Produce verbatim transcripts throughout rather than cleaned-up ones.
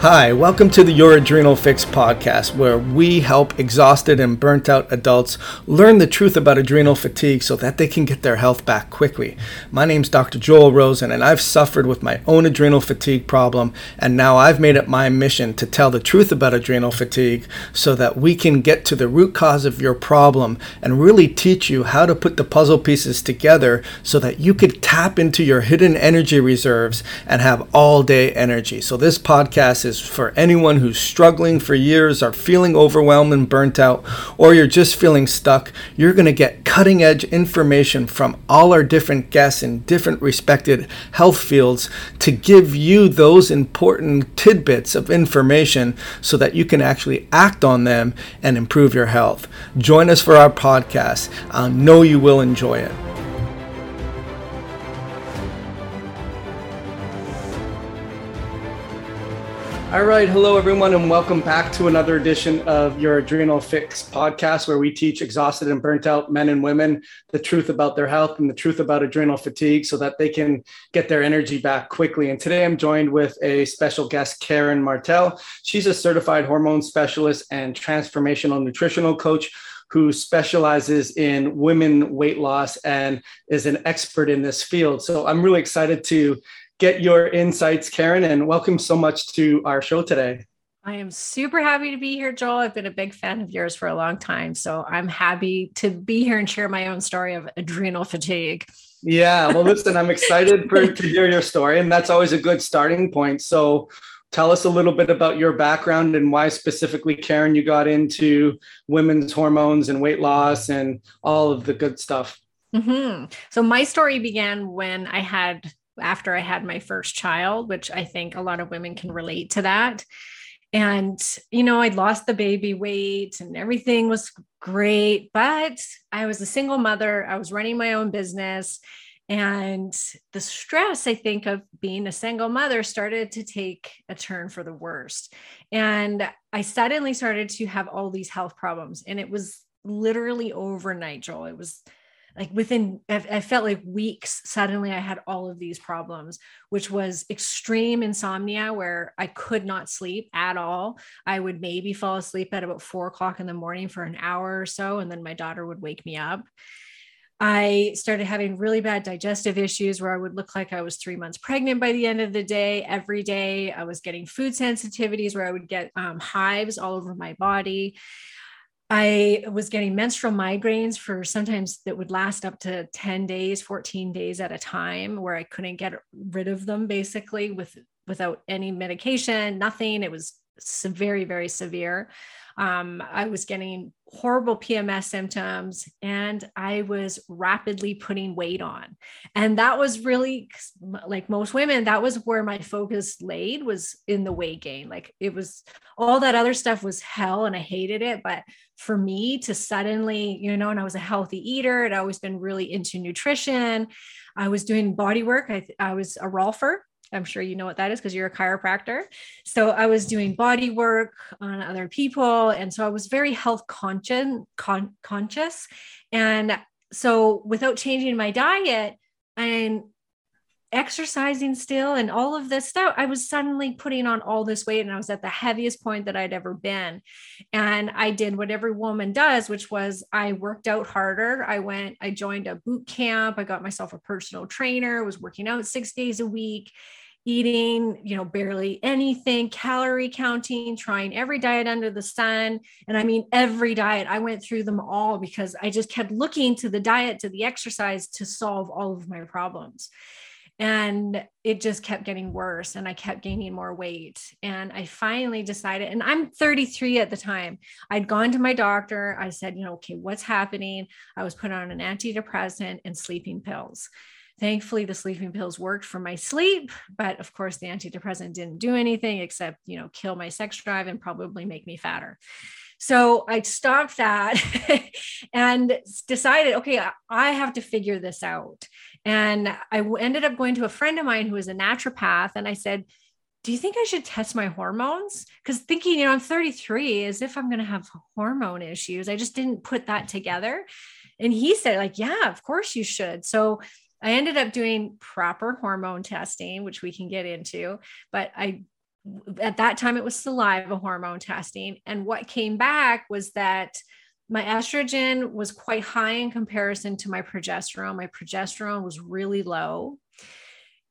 Hi, welcome to the Your Adrenal Fix podcast, where we help exhausted and burnt out adults learn the truth about adrenal fatigue so that they can get their health back quickly. My name's Doctor Joel Rosen, and I've suffered with my own adrenal fatigue problem, and now I've made it my mission to tell the truth about adrenal fatigue so that we can get to the root cause of your problem and really teach you how to put the puzzle pieces together so that you could tap into your hidden energy reserves and have all day energy. So this podcast is is for anyone who's struggling for years, are feeling overwhelmed and burnt out, or you're just feeling stuck. You're going to get cutting edge information from all our different guests in different respected health fields to give you those important tidbits of information so that you can actually act on them and improve your health. Join us for our podcast. I know you will enjoy it. All right. Hello, everyone, and welcome back to another edition of Your Adrenal Fix podcast, where we teach exhausted and burnt out men and women the truth about their health and the truth about adrenal fatigue so that they can get their energy back quickly. And today I'm joined with a special guest, Karen Martell. She's a certified hormone specialist and transformational nutritional coach who specializes in women weight loss and is an expert in this field. So I'm really excited to get your insights, Karen, and welcome so much to our show today. I am super happy to be here, Joel. I've been a big fan of yours for a long time, so I'm happy to be here and share my own story of adrenal fatigue. Yeah, well, listen, I'm excited for, to hear your story, and that's always a good starting point. So tell us a little bit about your background and why specifically, Karen, you got into women's hormones and weight loss and all of the good stuff. Mm-hmm. So my story began when I had... after I had my first child, which I think a lot of women can relate to that. And, you know, I'd lost the baby weight and everything was great, but I was a single mother. I was running my own business, and the stress, I think, of being a single mother started to take a turn for the worst. And I suddenly started to have all these health problems, and it was literally overnight, Joel. It was Like within, I felt like weeks, suddenly I had all of these problems, which was extreme insomnia where I could not sleep at all. I would maybe fall asleep at about four o'clock in the morning for an hour or so, and then my daughter would wake me up. I started having really bad digestive issues where I would look like I was three months pregnant by the end of the day. Every day I was getting food sensitivities where I would get um, hives all over my body. I was getting menstrual migraines for sometimes that would last up to ten days, fourteen days at a time, where I couldn't get rid of them basically with, without any medication, nothing. It was very, very severe. Um, I was getting horrible P M S symptoms, and I was rapidly putting weight on. And that was really, like most women, that was where my focus laid, was in the weight gain. Like, it was all that other stuff was hell, and I hated it. But for me to suddenly, you know, and I was a healthy eater, I'd always been really into nutrition. I was doing body work. I, I was a Rolfer. I'm sure you know what that is because you're a chiropractor. So I was doing body work on other people. And so I was very health conscious, con- conscious. And so without changing my diet and exercising still and all of this stuff, I was suddenly putting on all this weight, and I was at the heaviest point that I'd ever been. And I did what every woman does, which was I worked out harder. I went, I joined a boot camp. I got myself a personal trainer, was working out six days a week, eating, you know, barely anything, calorie counting, trying every diet under the sun. And I mean, every diet, I went through them all because I just kept looking to the diet, to the exercise to solve all of my problems. And it just kept getting worse, and I kept gaining more weight. And I finally decided, and I'm thirty-three at the time, I'd gone to my doctor. I said, you know, okay, what's happening? I was put on an antidepressant and sleeping pills. Thankfully, the sleeping pills worked for my sleep, but of course the antidepressant didn't do anything except, you know, kill my sex drive and probably make me fatter. So I stopped that and decided, okay, I have to figure this out. And I ended up going to a friend of mine who was a naturopath. And I said, do you think I should test my hormones? Because thinking, you know, I'm thirty-three, as if I'm going to have hormone issues. I just didn't put that together. And he said, like, yeah, of course you should. So I ended up doing proper hormone testing, which we can get into, but I at that time it was saliva hormone testing. And what came back was that my estrogen was quite high in comparison to my progesterone. My progesterone was really low.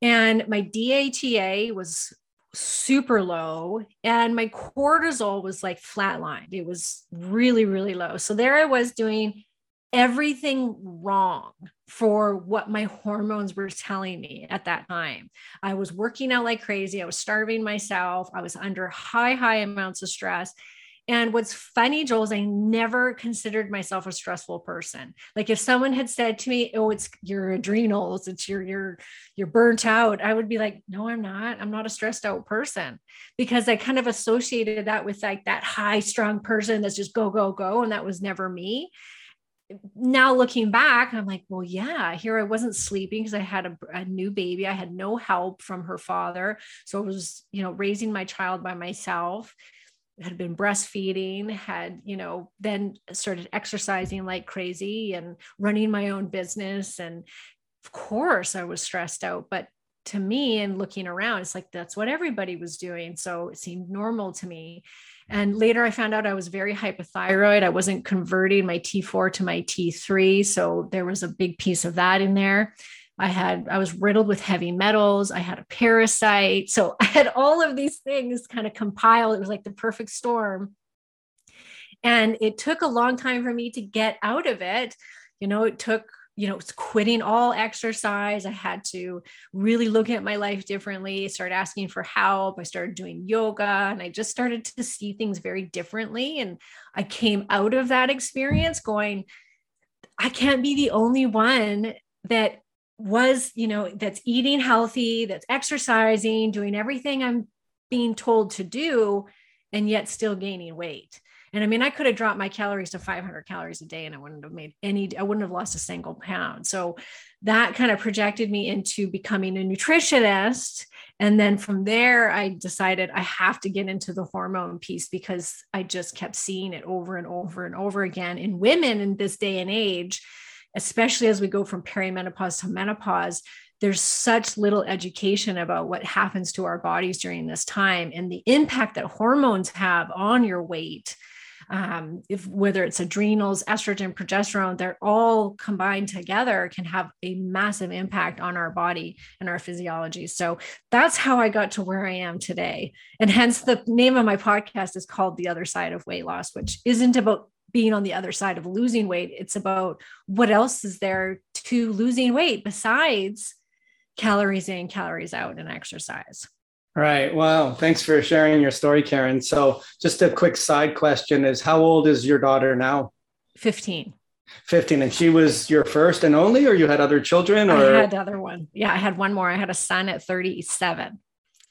And my D H E A was super low. And my cortisol was like flatlined. It was really, really low. So there I was doing everything wrong for what my hormones were telling me at that time. I was working out like crazy. I was starving myself. I was under high, high amounts of stress. And what's funny, Joel, is I never considered myself a stressful person. Like if someone had said to me, oh, it's your adrenals, it's your, your, you're burnt out, I would be like, no, I'm not. I'm not a stressed out person, because I kind of associated that with like that high strung person that's just go, go, go. And that was never me. Now looking back, I'm like, well, yeah, here I wasn't sleeping because I had a, a new baby. I had no help from her father. So I was, you know, raising my child by myself, had been breastfeeding, had, you know, then started exercising like crazy and running my own business. And of course I was stressed out, but to me and looking around, it's like, that's what everybody was doing. So it seemed normal to me. And later I found out I was very hypothyroid. I wasn't converting my T four to my T three. So there was a big piece of that in there. I had, I was riddled with heavy metals. I had a parasite. So I had all of these things kind of compiled. It was like the perfect storm. And it took a long time for me to get out of it. You know, it took, you know, it's quitting all exercise. I had to really look at my life differently, start asking for help. I started doing yoga and I just started to see things very differently. And I came out of that experience going, I can't be the only one that was, you know, that's eating healthy, that's exercising, doing everything I'm being told to do, and yet still gaining weight. And I mean, I could have dropped my calories to five hundred calories a day and I wouldn't have made any, I wouldn't have lost a single pound. So that kind of projected me into becoming a nutritionist. And then from there, I decided I have to get into the hormone piece because I just kept seeing it over and over and over again in women in this day and age, especially as we go from perimenopause to menopause. There's such little education about what happens to our bodies during this time and the impact that hormones have on your weight. Um, if whether it's adrenals, estrogen, progesterone, they're all combined together can have a massive impact on our body and our physiology. So that's how I got to where I am today. And hence the name of my podcast is called The Other Side of Weight Loss, which isn't about being on the other side of losing weight. It's about what else is there to losing weight besides calories in, calories out, and exercise. Right. Wow. Thanks for sharing your story, Karen. So just a quick side question is, how old is your daughter now? fifteen. fifteen. And she was your first and only, or you had other children? Or I had the other one. Yeah, I had one more. I had a son at thirty-seven.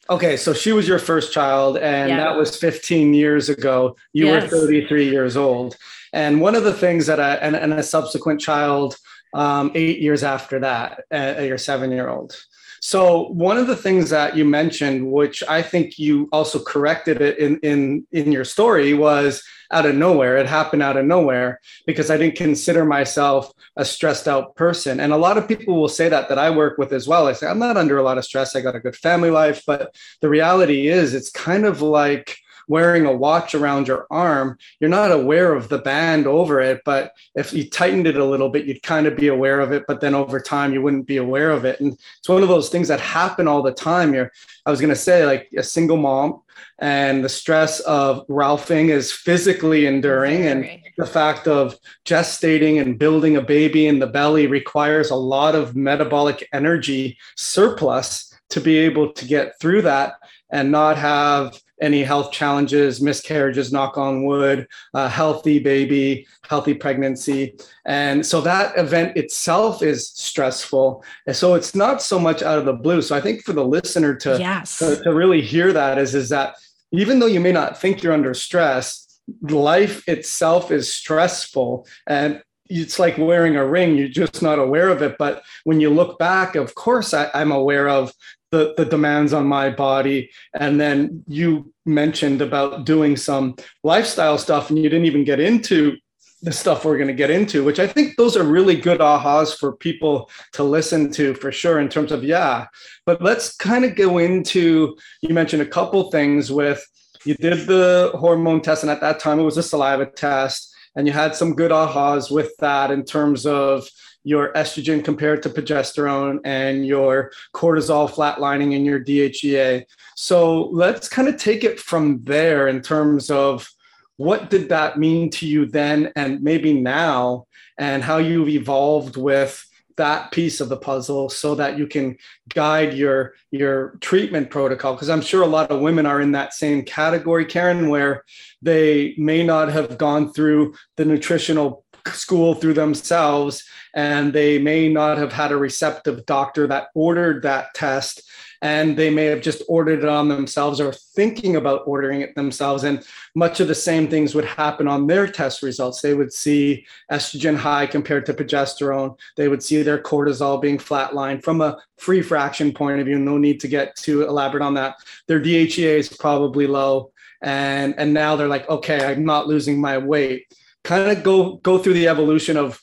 Okay. So she was your first child, and yeah. That was fifteen years ago. You yes. were thirty-three years old. And one of the things that I, and, and a subsequent child, um, eight years after that, uh, your seven-year-old. So one of the things that you mentioned, which I think you also corrected it in, in, in your story, was out of nowhere. It happened out of nowhere because I didn't consider myself a stressed out person. And a lot of people will say that, that I work with as well. I say, I'm not under a lot of stress. I got a good family life. But the reality is, it's kind of like wearing a watch around your arm. You're not aware of the band over it, but if you tightened it a little bit, you'd kind of be aware of it. But then over time, you wouldn't be aware of it. And it's one of those things that happen all the time. You're, I was going to say, like a single mom, and the stress of Ralphing is physically enduring. And the fact of gestating and building a baby in the belly requires a lot of metabolic energy surplus to be able to get through that and not have any health challenges, miscarriages, knock on wood, a healthy baby, healthy pregnancy. And so that event itself is stressful. And so it's not so much out of the blue. So I think for the listener to, yes. to, to really hear that is, is that even though you may not think you're under stress, life itself is stressful. And it's like wearing a ring. You're just not aware of it. But when you look back, of course, I, I'm aware of The, the demands on my body. And then you mentioned about doing some lifestyle stuff, and you didn't even get into the stuff we're going to get into, which I think those are really good ahas for people to listen to for sure in terms of, yeah, but let's kind of go into, you mentioned a couple things with, you did the hormone test, and at that time it was a saliva test, and you had some good ahas with that in terms of your estrogen compared to progesterone and your cortisol flatlining and your D H E A. So let's kind of take it from there in terms of what did that mean to you then and maybe now, and how you've evolved with that piece of the puzzle so that you can guide your, your treatment protocol. Because I'm sure a lot of women are in that same category, Karen, where they may not have gone through the nutritional school through themselves, and they may not have had a receptive doctor that ordered that test, and they may have just ordered it on themselves or thinking about ordering it themselves. And much of the same things would happen on their test results. They would see estrogen high compared to progesterone. They would see their cortisol being flatlined from a free fraction point of view. No need to get too elaborate on that. Their D H E A is probably low. And, and now they're like, okay, I'm not losing my weight. Kind of go go through the evolution of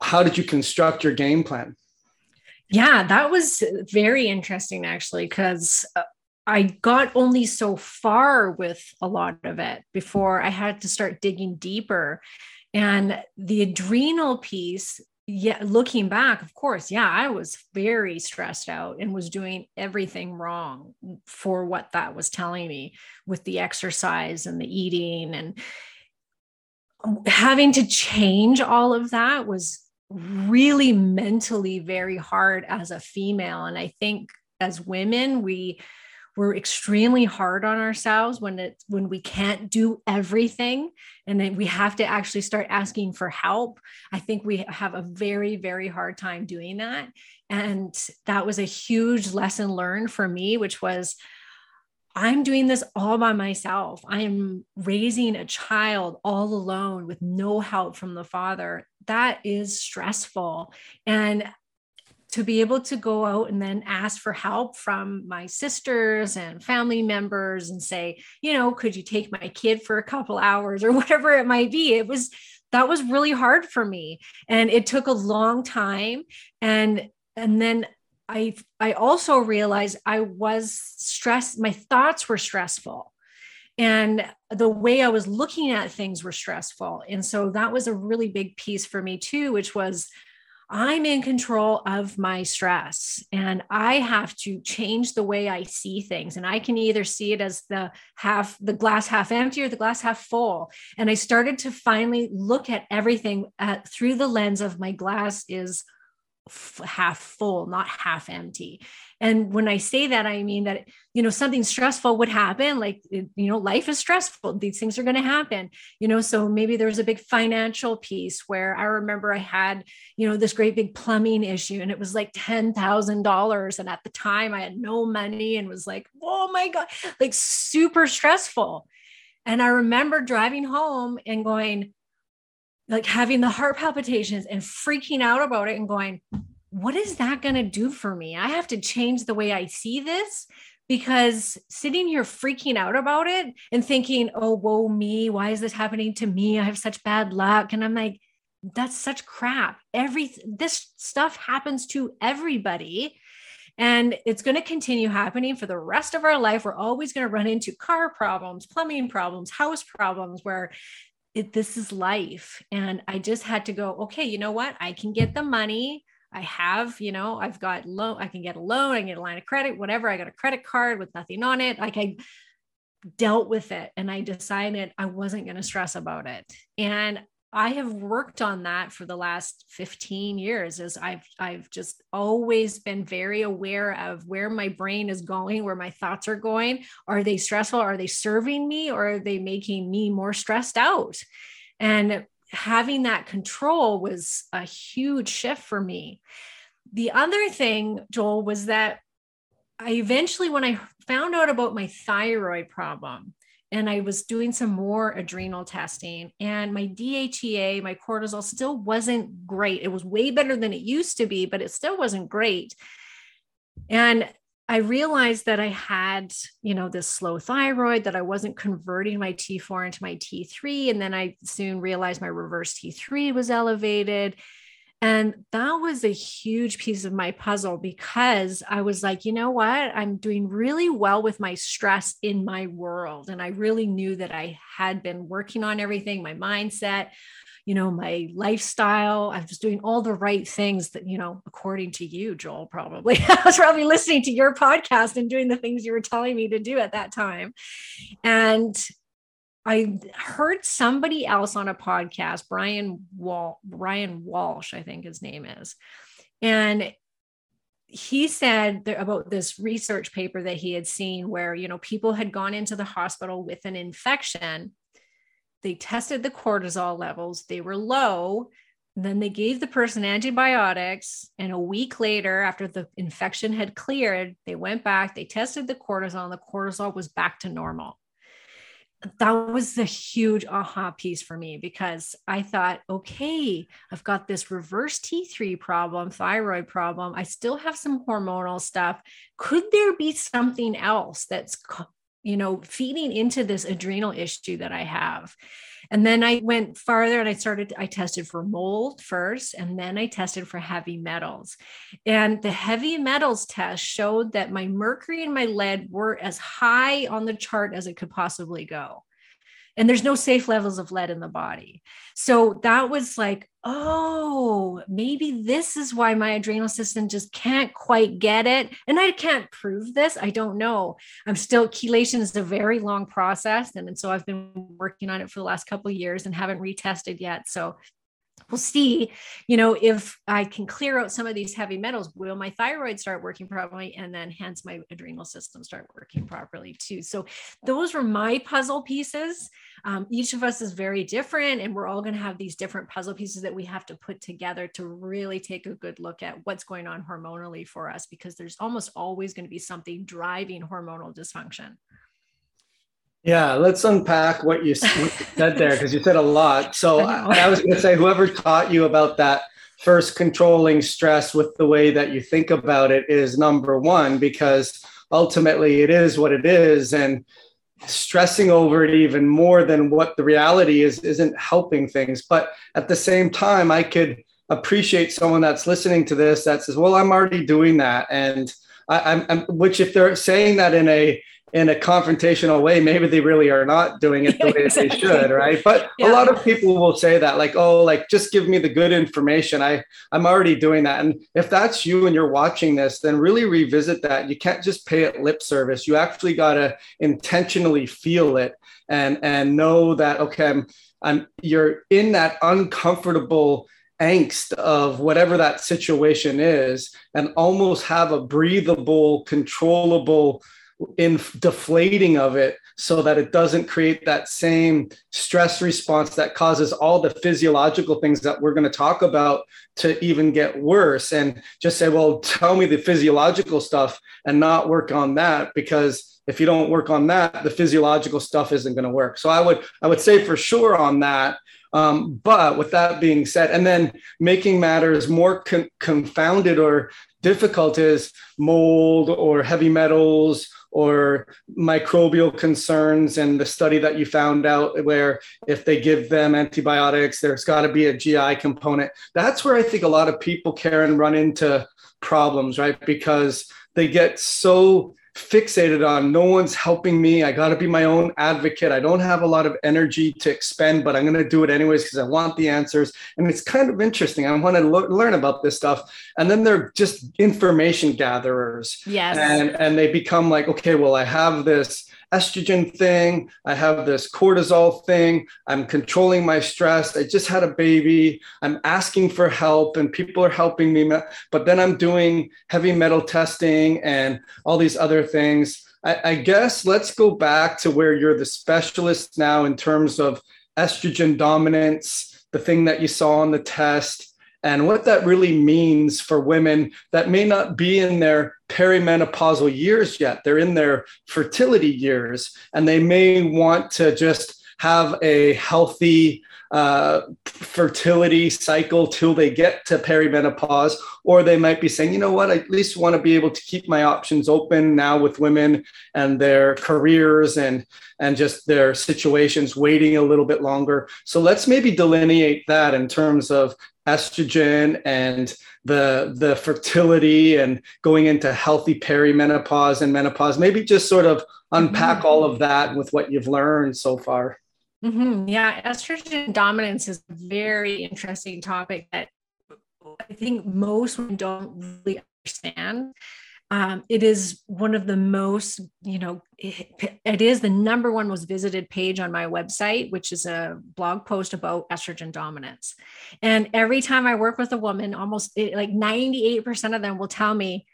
how did you construct your game plan? Yeah, that was very interesting, actually, because I got only so far with a lot of it before I had to start digging deeper. And the adrenal piece, yeah, looking back, of course, yeah, I was very stressed out and was doing everything wrong for what that was telling me with the exercise and the eating. And having to change all of that was really mentally very hard as a female. And I think as women, we we're extremely hard on ourselves when it, when we can't do everything. And then we have to actually start asking for help. I think we have a very, very hard time doing that. And that was a huge lesson learned for me, which was, I'm doing this all by myself. I am raising a child all alone with no help from the father. That is stressful. And to be able to go out and then ask for help from my sisters and family members and say, you know, could you take my kid for a couple hours or whatever it might be? It was, that was really hard for me. And it took a long time. And, and then I I also realized I was stressed. My thoughts were stressful and the way I was looking at things were stressful. And so that was a really big piece for me too, which was I'm in control of my stress and I have to change the way I see things. And I can either see it as the half, the glass half empty or the glass half full. And I started to finally look at everything at, through the lens of my glass is half full, not half empty. And when I say that, I mean that, you know, something stressful would happen. Like, you know, life is stressful. These things are going to happen, you know, so maybe there was a big financial piece where I remember I had, you know, this great big plumbing issue and it was like ten thousand dollars. And at the time I had no money and was like, oh my God, like super stressful. And I remember driving home and going, like having the heart palpitations and freaking out about it and going, what is that going to do for me? I have to change the way I see this, because sitting here freaking out about it and thinking, oh, woe me, why is this happening to me? I have such bad luck. And I'm like, that's such crap. Every, this stuff happens to everybody. And it's going to continue happening for the rest of our life. We're always going to run into car problems, plumbing problems, house problems, where It, this is life. And I just had to go, okay, you know what? I can get the money I have, you know, I've got loan, I can get a loan, I can get a line of credit, whatever. I got a credit card with nothing on it. Like I dealt with it and I decided I wasn't going to stress about it. And I have worked on that for the last fifteen years as I've, I've just always been very aware of where my brain is going, where my thoughts are going. Are they stressful? Are they serving me? Or are they making me more stressed out? And having that control was a huge shift for me. The other thing, Joel, was that I eventually, when I found out about my thyroid problem, and I was doing some more adrenal testing and my D H E A, my cortisol still wasn't great. It was way better than it used to be, but it still wasn't great. And I realized that I had, you know, this slow thyroid, that I wasn't converting my T four into my T three. And then I soon realized my reverse T three was elevated. And that was a huge piece of my puzzle, because I was like, you know what, I'm doing really well with my stress in my world. And I really knew that I had been working on everything, my mindset, you know, my lifestyle. I was doing all the right things that, you know, according to you, Joel, probably. I was probably listening to your podcast and doing the things you were telling me to do at that time. And I heard somebody else on a podcast, Brian Wal- Brian Walsh, I think his name is. And he said there, about this research paper that he had seen where, you know, people had gone into the hospital with an infection. They tested the cortisol levels. They were low. Then they gave the person antibiotics. And a week later, after the infection had cleared, they went back, they tested the cortisol, and the cortisol was back to normal. That was the huge aha piece for me, because I thought, okay, I've got this reverse T three problem, thyroid problem. I still have some hormonal stuff. Could there be something else that's co- you know, feeding into this adrenal issue that I have? And then I went farther and I started, I tested for mold first, and then I tested for heavy metals. And the heavy metals test showed that my mercury and my lead were as high on the chart as it could possibly go. And there's no safe levels of lead in the body. So that was like, oh, maybe this is why my adrenal system just can't quite get it. And I can't prove this. I don't know. I'm still, chelation is a very long process. And, and so I've been working on it for the last couple of years and haven't retested yet. So we'll see, you know, if I can clear out some of these heavy metals, will my thyroid start working properly? And then hence my adrenal system start working properly too. So those were my puzzle pieces. Um, each of us is very different, and we're all going to have these different puzzle pieces that we have to put together to really take a good look at what's going on hormonally for us, because there's almost always going to be something driving hormonal dysfunction. Yeah, let's unpack what you said there, because you said a lot. So I, I was going to say, whoever taught you about that first controlling stress with the way that you think about it is number one, because ultimately it is what it is. And stressing over it even more than what the reality is, isn't helping things. But at the same time, I could appreciate someone that's listening to this that says, well, I'm already doing that. And I, I'm, I'm, which if they're saying that in a in a confrontational way, maybe they really are not doing it the way exactly. they should, right? But yeah. a lot of people will say that, like, oh, like, just give me the good information. I, I'm already doing that. And if that's you and you're watching this, then really revisit that. You can't just pay it lip service. You actually got to intentionally feel it and, and know that, okay, I'm, I'm, you're in that uncomfortable angst of whatever that situation is, and almost have a breathable, controllable in deflating of it, so that it doesn't create that same stress response that causes all the physiological things that we're going to talk about to even get worse. And just say, well, tell me the physiological stuff and not work on that, because if you don't work on that, the physiological stuff isn't going to work. So I would, I would say for sure on that. Um, but with that being said, and then making matters more con- confounded or difficult is mold or heavy metals or microbial concerns, and the study that you found out where if they give them antibiotics, there's got to be a G I component. That's where I think a lot of people, Karen, run into problems, right? Because they get so fixated on, no one's helping me. I got to be my own advocate. I don't have a lot of energy to expend, but I'm going to do it anyways because I want the answers. And it's kind of interesting. I want to lo- learn about this stuff. And then they're just information gatherers. Yes. And, and they become like, okay, well, I have this estrogen thing. I have this cortisol thing. I'm controlling my stress. I just had a baby. I'm asking for help and people are helping me. But then I'm doing heavy metal testing and all these other things. I, I guess let's go back to where you're the specialist now in terms of estrogen dominance, the thing that you saw on the test, and what that really means for women that may not be in their perimenopausal years yet. They're in their fertility years, and they may want to just have a healthy uh, fertility cycle till they get to perimenopause, or they might be saying, you know what, I at least want to be able to keep my options open now with women and their careers and, and just their situations, waiting a little bit longer. So let's maybe delineate that in terms of estrogen and the the fertility and going into healthy perimenopause and menopause. Maybe just sort of unpack mm-hmm. all of that with what you've learned so far. Mm-hmm. Yeah, estrogen dominance is a very interesting topic that I think most women don't really understand. Um, it is one of the most, you know, it, it is the number one most visited page on my website, which is a blog post about estrogen dominance. And every time I work with a woman, almost it, like ninety-eight percent of them will tell me,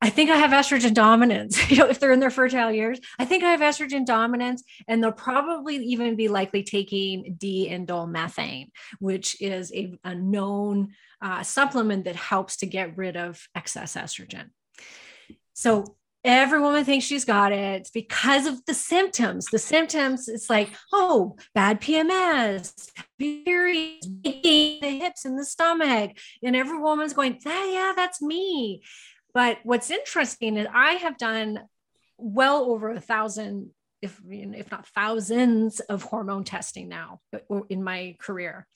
I think I have estrogen dominance. You know, if they're in their fertile years, I think I have estrogen dominance, and they'll probably even be likely taking D-indole methane, which is a, a known uh, supplement that helps to get rid of excess estrogen. So every woman thinks she's got it because of the symptoms. The symptoms, it's like, oh, bad P M S, period, the hips and the stomach. And every woman's going, ah, yeah, that's me. But what's interesting is I have done well over a thousand, if, if not thousands of hormone testing now in my career.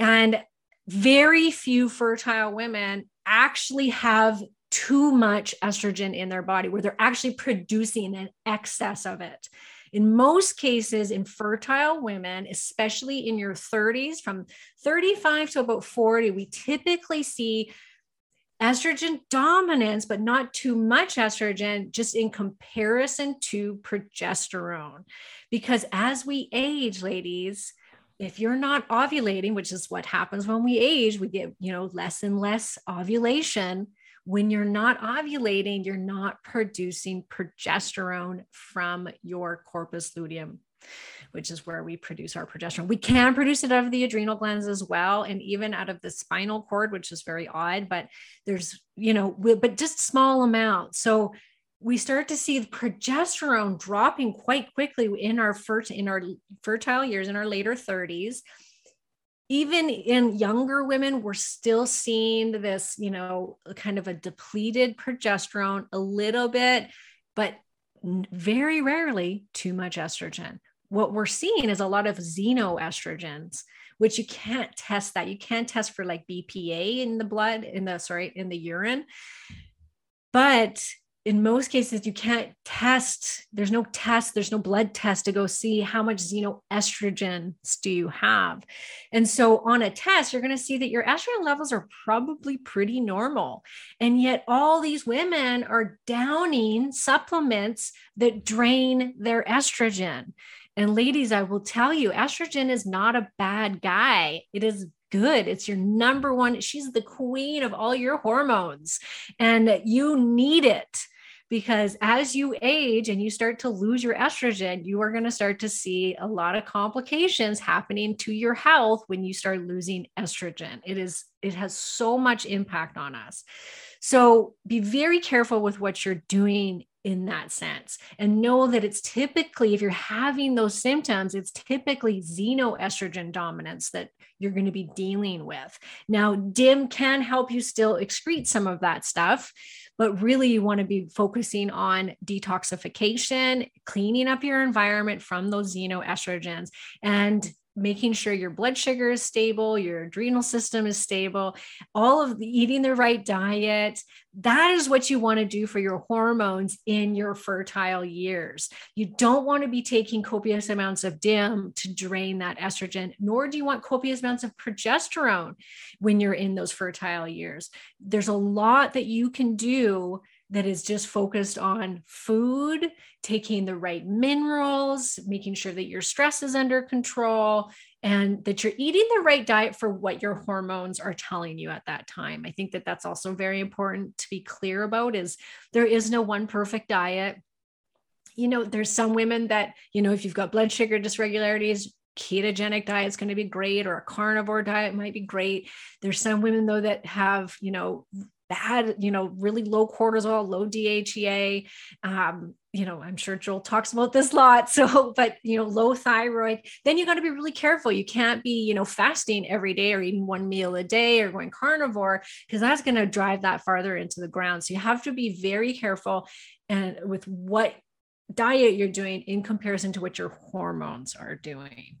And very few fertile women actually have too much estrogen in their body, where they're actually producing an excess of it. In most cases, infertile women, especially in your thirties, from thirty-five to about forty, we typically see estrogen dominance, but not too much estrogen, just in comparison to progesterone. Because as we age, ladies, if you're not ovulating, which is what happens when we age, we get, you know, less and less ovulation. When you're not ovulating, you're not producing progesterone from your corpus luteum, which is where we produce our progesterone. We can produce it out of the adrenal glands as well, and even out of the spinal cord, which is very odd, but there's, you know, we, but just small amounts. So we start to see the progesterone dropping quite quickly in our fert- in our fertile years, in our later thirties. Even in younger women, we're still seeing this, you know, kind of a depleted progesterone a little bit, but very rarely too much estrogen. What we're seeing is a lot of xenoestrogens, which you can't test that. You can't test for like B P A in the blood, in the, sorry, in the urine. But in most cases, you can't test, there's no test, there's no blood test to go see how much xenoestrogens do you have. And so on a test, you're going to see that your estrogen levels are probably pretty normal. And yet all these women are downing supplements that drain their estrogen. And ladies, I will tell you, estrogen is not a bad guy. It is good. It's your number one. She's the queen of all your hormones, and you need it, because as you age and you start to lose your estrogen, you are going to start to see a lot of complications happening to your health when you start losing estrogen. It is, it has so much impact on us. So be very careful with what you're doing in that sense, and know that it's typically, if you're having those symptoms, it's typically xenoestrogen dominance that you're going to be dealing with. Now, D I M can help you still excrete some of that stuff, but really you want to be focusing on detoxification, cleaning up your environment from those xenoestrogens, and making sure your blood sugar is stable, your adrenal system is stable, all of the eating the right diet. That is what you want to do for your hormones in your fertile years. You don't want to be taking copious amounts of D I M to drain that estrogen, nor do you want copious amounts of progesterone when you're in those fertile years. There's a lot that you can do that is just focused on food, taking the right minerals, making sure that your stress is under control, and that you're eating the right diet for what your hormones are telling you at that time. I think that that's also very important to be clear about, is there is no one perfect diet. You know, there's some women that, you know, if you've got blood sugar dysregularities, ketogenic diet is going to be great, or a carnivore diet might be great. There's some women though that have, you know, bad, you know, really low cortisol, low D H E A, um, you know, I'm sure Joel talks about this a lot. So, but, you know, low thyroid, then you got to be really careful. You can't be, you know, fasting every day or eating one meal a day or going carnivore, because that's going to drive that farther into the ground. So you have to be very careful and with what diet you're doing in comparison to what your hormones are doing.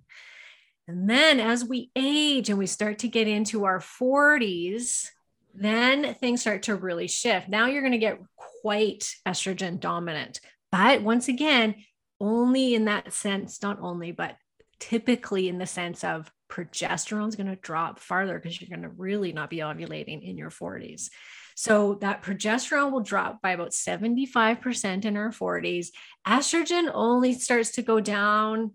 And then as we age and we start to get into our forties, then things start to really shift. Now you're going to get quite estrogen dominant, but once again, only in that sense, not only, but typically in the sense of progesterone is going to drop farther because you're going to really not be ovulating in your forties. So that progesterone will drop by about seventy-five percent in our forties. Estrogen only starts to go down,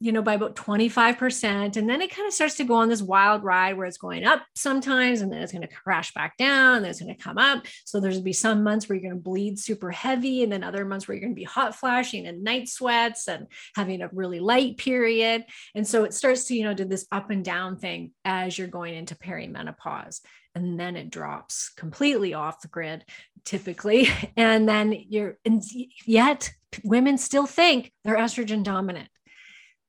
you know, by about twenty-five percent. And then it kind of starts to go on this wild ride where it's going up sometimes, and then it's going to crash back down, and then it's going to come up. So there's going to be some months where you're going to bleed super heavy, and then other months where you're going to be hot flashing and night sweats and having a really light period. And so it starts to, you know, do this up and down thing as you're going into perimenopause. And then it drops completely off the grid typically. And then you're, and yet women still think they're estrogen dominant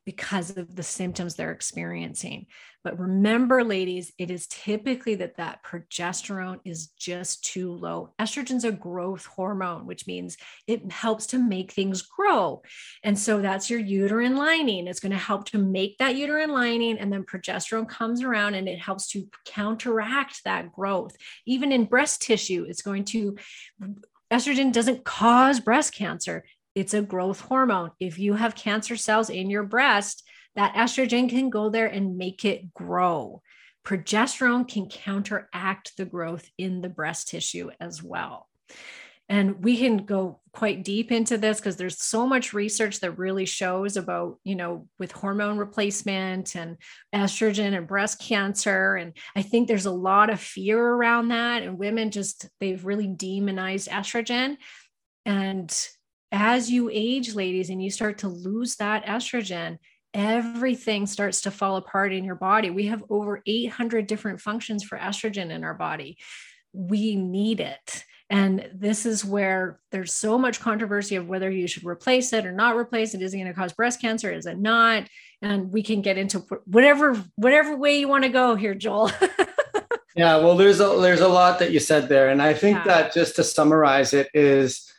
because of the symptoms they're experiencing. But remember, ladies, it is typically that that progesterone is just too low. Estrogen's a growth hormone, which means it helps to make things grow. And so that's your uterine lining. It's going to help to make that uterine lining. And then progesterone comes around and it helps to counteract that growth. Even in breast tissue, it's going to, estrogen doesn't cause breast cancer. It's a growth hormone. If you have cancer cells in your breast, that estrogen can go there and make it grow. Progesterone can counteract the growth in the breast tissue as well. And we can go quite deep into this because there's so much research that really shows about, you know, with hormone replacement and estrogen and breast cancer. And I think there's a lot of fear around that. And women just, they've really demonized estrogen. And as you age, ladies, and you start to lose that estrogen, everything starts to fall apart in your body. We have over eight hundred different functions for estrogen in our body. We need it. And this is where there's so much controversy of whether you should replace it or not replace it. Is it going to cause breast cancer? Is it not? And we can get into whatever, whatever way you want to go here, Joel. Yeah, well, there's a, there's a lot that you said there. And I think yeah. that just to summarize it is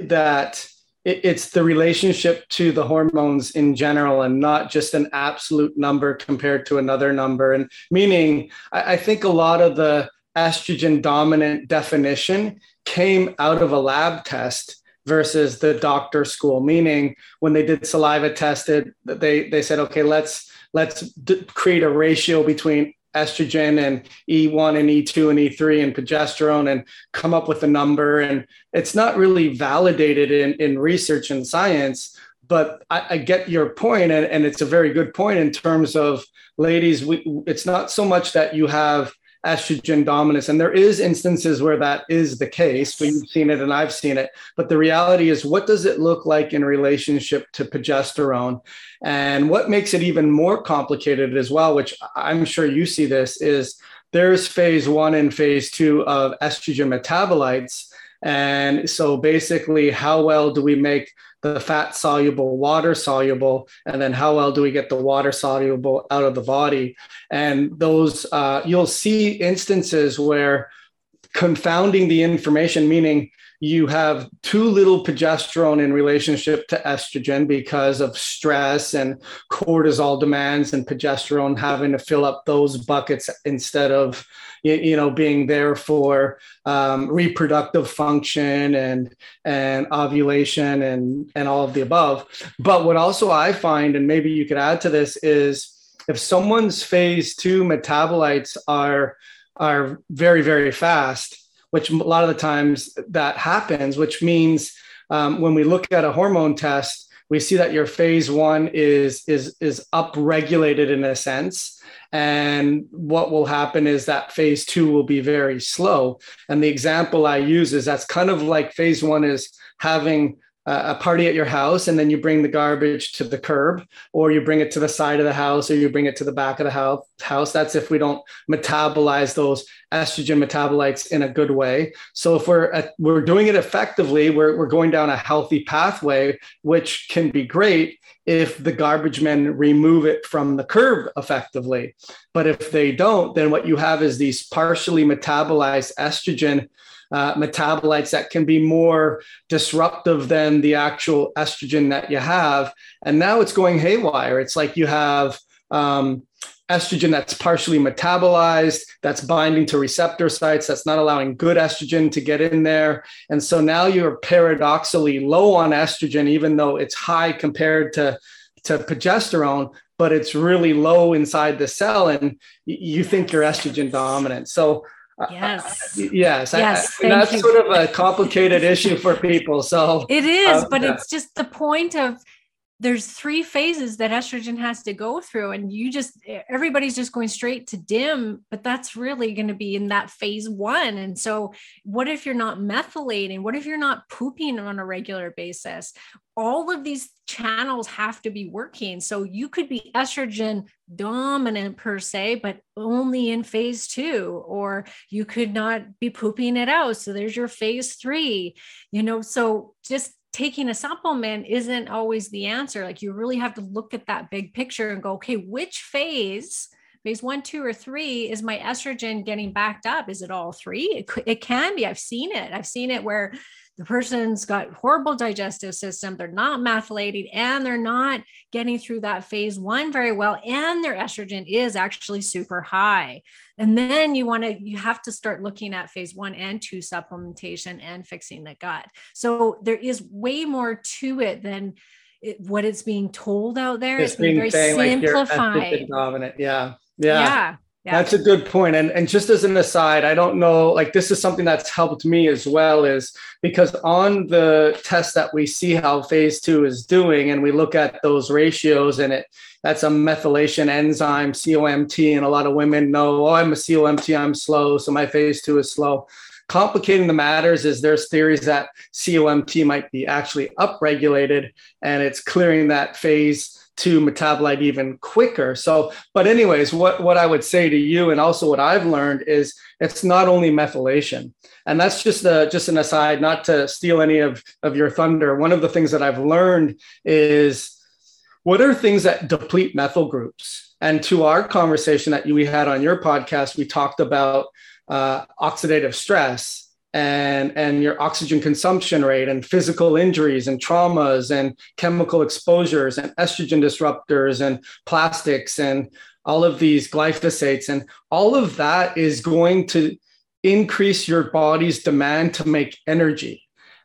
that it's the relationship to the hormones in general and not just an absolute number compared to another number. And meaning, I think a lot of the estrogen dominant definition came out of a lab test versus the doctor school, meaning when they did saliva tested, they, they said, okay, let's, let's d- create a ratio between estrogen and E one and E two and E three and progesterone and come up with a number. And it's not really validated in, in research and science, but I, I get your point. And, and it's a very good point in terms of, ladies, we, it's not so much that you have estrogen dominance. And there is instances where that is the case, but you've seen it and I've seen it. But the reality is, what does it look like in relationship to progesterone? And what makes it even more complicated as well, which I'm sure you see this, is there's phase one and phase two of estrogen metabolites. And so basically, how well do we make the fat soluble water soluble, and then how well do we get the water soluble out of the body? And those, uh, you'll see instances where confounding the information, meaning you have too little progesterone in relationship to estrogen because of stress and cortisol demands and progesterone having to fill up those buckets instead of, you know, being there for um, reproductive function and, and ovulation and, and all of the above. But what also I find, and maybe you could add to this, is if someone's phase two metabolites are, are very, very fast, which a lot of the times that happens, which means um, when we look at a hormone test, we see that your phase one is, is, is upregulated in a sense. And what will happen is that phase two will be very slow. And the example I use is that's kind of like phase one is having a party at your house and then you bring the garbage to the curb, or you bring it to the side of the house, or you bring it to the back of the house. That's if we don't metabolize those estrogen metabolites in a good way. So if we're at, we're doing it effectively, we're we're going down a healthy pathway, which can be great if the garbage men remove it from the curb effectively. But if they don't, then what you have is these partially metabolized estrogen Uh, metabolites that can be more disruptive than the actual estrogen that you have. And now it's going haywire. It's like you have um, estrogen that's partially metabolized, that's binding to receptor sites, that's not allowing good estrogen to get in there. And so now you're paradoxically low on estrogen, even though it's high compared to, to progesterone, but it's really low inside the cell. And you think you're estrogen dominant. So Yes. Uh, yes. Yes. I, I, that's you. sort of a complicated issue for people. So it is, um, but yeah. It's just the point of there's three phases that estrogen has to go through, and you just, everybody's just going straight to D I M, but that's really going to be in that phase one. And so what if you're not methylating? What if you're not pooping on a regular basis? All of these channels have to be working. So you could be estrogen dominant per se, but only in phase two, or you could not be pooping it out. So there's your phase three, you know, so just taking a supplement isn't always the answer. Like you really have to look at that big picture and go, okay, which phase, phase one, two, or three is my estrogen getting backed up? Is it all three? It, it can be. I've seen it. I've seen it where the person's got horrible digestive system. They're not methylating and they're not getting through that phase one very well. And their estrogen is actually super high. And then you want to, you have to start looking at phase one and two supplementation and fixing the gut. So there is way more to it than it, what it's being told out there. It's, it's being very simplified. Like yeah. Yeah. Yeah. Yeah. That's a good point. And, and just as an aside, I don't know, like this is something that's helped me as well, is because on the test that we see how phase two is doing, and we look at those ratios, and it, that's a methylation enzyme, C O M T, and a lot of women know, oh, I'm a C O M T, I'm slow, so my phase two is slow. Complicating the matters is there's theories that C O M T might be actually upregulated, and it's clearing that phase to metabolite even quicker. So, but anyways, what, what I would say to you, and also what I've learned, is it's not only methylation. And that's just a, just an aside, not to steal any of, of your thunder. One of the things that I've learned is what are things that deplete methyl groups? And to our conversation that you, we had on your podcast, we talked about uh, oxidative stress and and your oxygen consumption rate and physical injuries and traumas and chemical exposures and estrogen disruptors and plastics and all of these glyphosates, and all of that is going to increase your body's demand to make energy.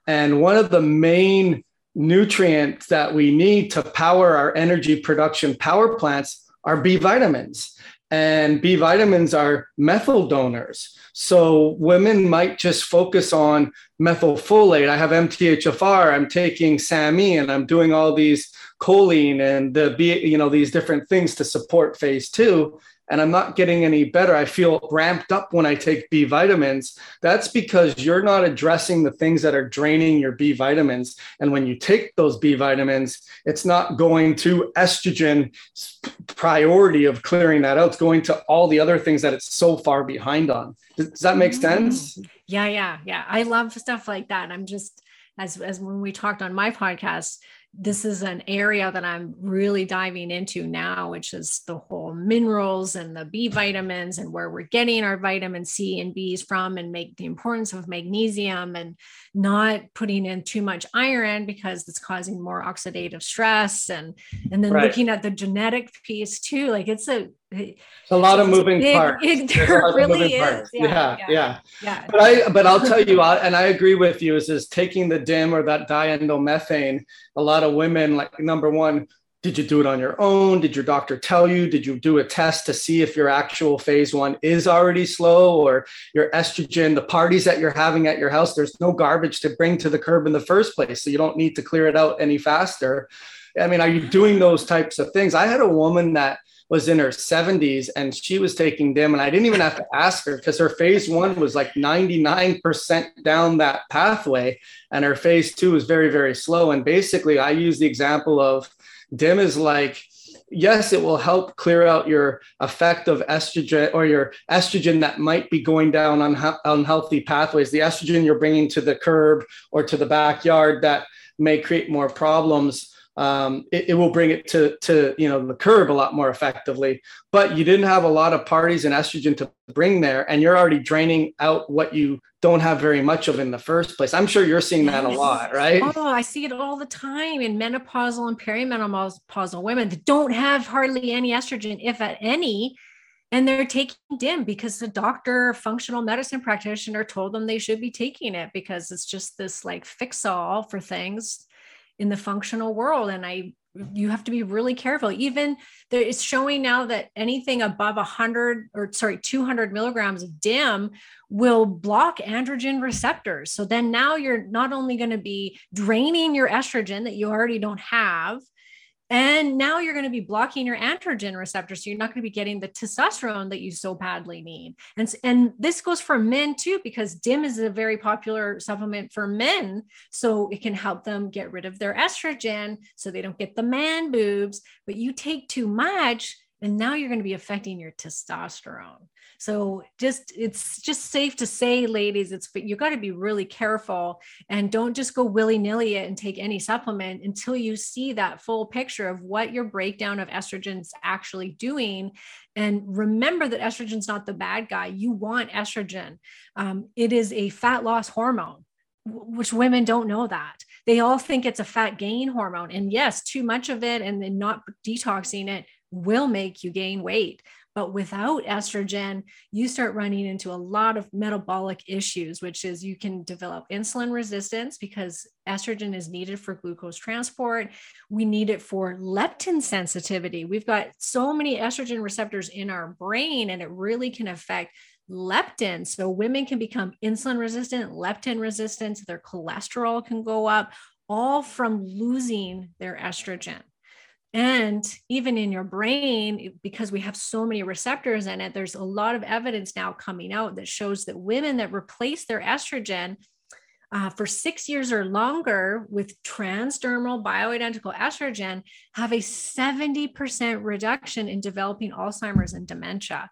And one of the main nutrients that we need to power our energy production power plants are B vitamins. And B vitamins are methyl donors. So women might just focus on methylfolate. I have M T H F R, I'm taking SAMe, and I'm doing all these choline and the, you know, these different things to support phase two. And I'm not getting any better. I feel ramped up when I take B vitamins. That's because you're not addressing the things that are draining your B vitamins. And when you take those B vitamins, it's not going to estrogen priority of clearing that out. It's going to all the other things that it's so far behind on. Does, does that make sense? Yeah, yeah, yeah. I love stuff like that. I'm just, as as when we talked on my podcast, this is an area that I'm really diving into now, which is the whole minerals and the B vitamins and where we're getting our vitamin C and Bs from, and make the importance of magnesium and not putting in too much iron because it's causing more oxidative stress. And, and then right. Looking at the genetic piece too, like it's a, it's a lot of moving big, parts. It there really is. Parts. Yeah, yeah, yeah. yeah. yeah. But, I, but I'll tell you, and I agree with you, is, is taking the D I M or that diendomethane. A lot of women, like, number one, did you do it on your own? Did your doctor tell you? Did you do a test to see if your actual phase one is already slow, or your estrogen, the parties that you're having at your house, there's no garbage to bring to the curb in the first place. So you don't need to clear it out any faster. I mean, are you doing those types of things? I had a woman that was in her seventies and she was taking D I M, and I didn't even have to ask her because her phase one was like ninety-nine percent down that pathway. And her phase two was very, very slow. And basically I use the example of D I M is like, yes, it will help clear out your effect of estrogen or your estrogen that might be going down on unha- unhealthy pathways, the estrogen you're bringing to the curb or to the backyard that may create more problems. Um, it, it will bring it to, to, you know, the curb a lot more effectively, but you didn't have a lot of parties and estrogen to bring there. And you're already draining out what you don't have very much of in the first place. I'm sure you're seeing that a lot, right? Oh, I see it all the time in menopausal and perimenopausal women that don't have hardly any estrogen, if at any, and they're taking D I M because the doctor or functional medicine practitioner told them they should be taking it because it's just this like fix-all for things in the functional world. And I, you have to be really careful. Even there, it's showing now that anything above one hundred or sorry, two hundred milligrams of D I M will block androgen receptors. So then now you're not only going to be draining your estrogen that you already don't have, and now you're going to be blocking your androgen receptors. So you're not going to be getting the testosterone that you so badly need. And, and this goes for men too, because D I M is a very popular supplement for men. So it can help them get rid of their estrogen so they don't get the man boobs, but you take too much and now you're going to be affecting your testosterone. So just, it's just safe to say, ladies, it's, but you got to be really careful and don't just go willy nilly and take any supplement until you see that full picture of what your breakdown of estrogen is actually doing. And remember that estrogen's not the bad guy. You want estrogen. Um, it is a fat loss hormone, which women don't know that. They all think it's a fat gain hormone, and yes, too much of it and then not detoxing it will make you gain weight. But without estrogen, you start running into a lot of metabolic issues, which is you can develop insulin resistance because estrogen is needed for glucose transport. We need it for leptin sensitivity. We've got so many estrogen receptors in our brain, and it really can affect leptin. So women can become insulin resistant, leptin resistant, their cholesterol can go up, all from losing their estrogen. And even in your brain, because we have so many receptors in it, there's a lot of evidence now coming out that shows that women that replace their estrogen uh, for six years or longer with transdermal bioidentical estrogen have a seventy percent reduction in developing Alzheimer's and dementia.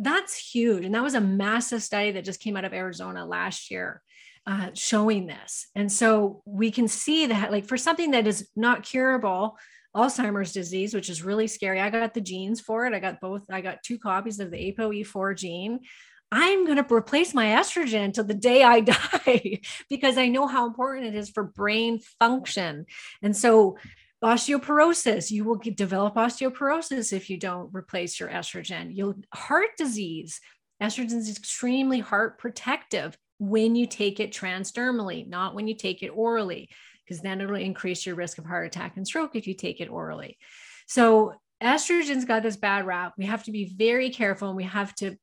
That's huge. And that was a massive study that just came out of Arizona last year. Uh, showing this. And so we can see that, like, for something that is not curable, Alzheimer's disease, which is really scary. I got the genes for it. I got both. I got two copies of the A P O E four gene. I'm going to replace my estrogen till the day I die because I know how important it is for brain function. And so osteoporosis, you will get, develop osteoporosis if you don't replace your estrogen. You'll heart disease. Estrogen is extremely heart protective when you take it transdermally, not when you take it orally, because then it'll increase your risk of heart attack and stroke if you take it orally. So estrogen's got this bad rap. We have to be very careful, and we have to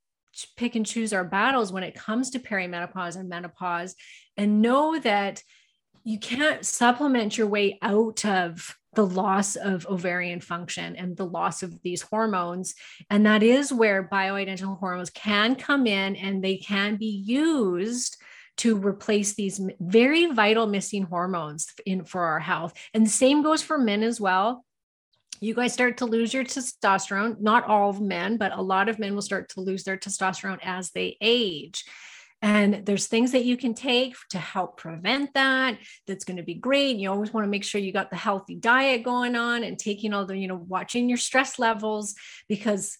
pick and choose our battles when it comes to perimenopause and menopause, and know that you can't supplement your way out of the loss of ovarian function and the loss of these hormones. And that is where bioidentical hormones can come in, and they can be used to replace these very vital missing hormones in for our health. And the same goes for men as well. You guys start to lose your testosterone, not all of men, but a lot of men will start to lose their testosterone as they age. And there's things that you can take to help prevent that. That's going to be great. You always want to make sure you got the healthy diet going on and taking all the, you know, watching your stress levels, because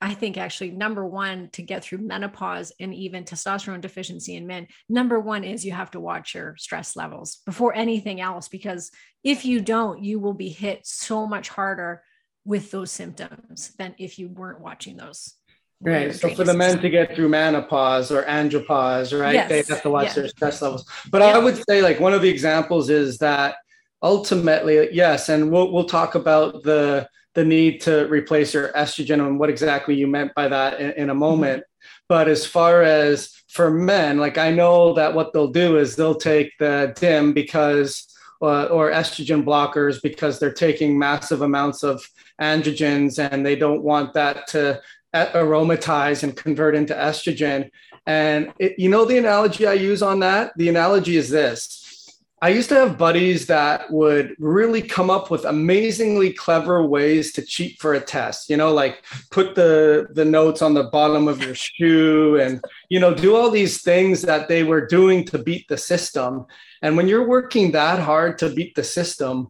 I think actually number one, to get through menopause and even testosterone deficiency in men, number one is you have to watch your stress levels before anything else, because if you don't, you will be hit so much harder with those symptoms than if you weren't watching those. Right. So for the men to get through menopause or andropause, right, yes. they have to watch yes. their stress levels. But yeah. I would say, like, one of the examples is that ultimately, yes, and we'll we'll talk about the the need to replace your estrogen and what exactly you meant by that in, in a moment. Mm-hmm. But as far as for men, like, I know that what they'll do is they'll take the D I M because uh, or estrogen blockers because they're taking massive amounts of androgens and they don't want that to aromatize and convert into estrogen. And it, you know, the analogy I use on that, the analogy is this. I used to have buddies that would really come up with amazingly clever ways to cheat for a test, you know, like put the, the notes on the bottom of your shoe and, you know, do all these things that they were doing to beat the system. And when you're working that hard to beat the system,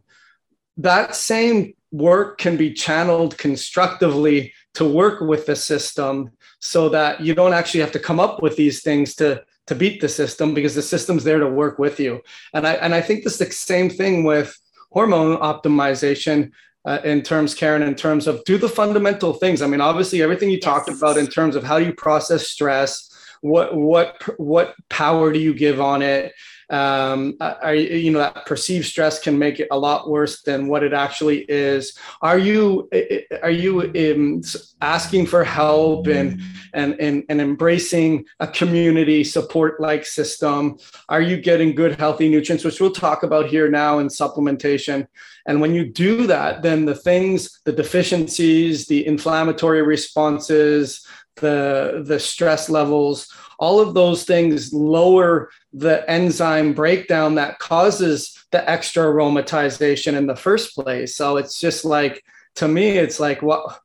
that same work can be channeled constructively to work with the system so that you don't actually have to come up with these things to to beat the system, because the system's there to work with you. And I and I think this is the same thing with hormone optimization uh, in terms, Karen, in terms of do the fundamental things. I mean, obviously everything you talked about in terms of how you process stress, what what what power do you give on it? Um, are, you know, that perceived stress can make it a lot worse than what it actually is. Are you are you um, asking for help and and and and embracing a community support like system? Are you getting good healthy nutrients, which we'll talk about here now in supplementation? And when you do that, then the things, the deficiencies, the inflammatory responses, the the stress levels, all of those things lower the enzyme breakdown that causes the extra aromatization in the first place. So it's just like, to me, it's like, well,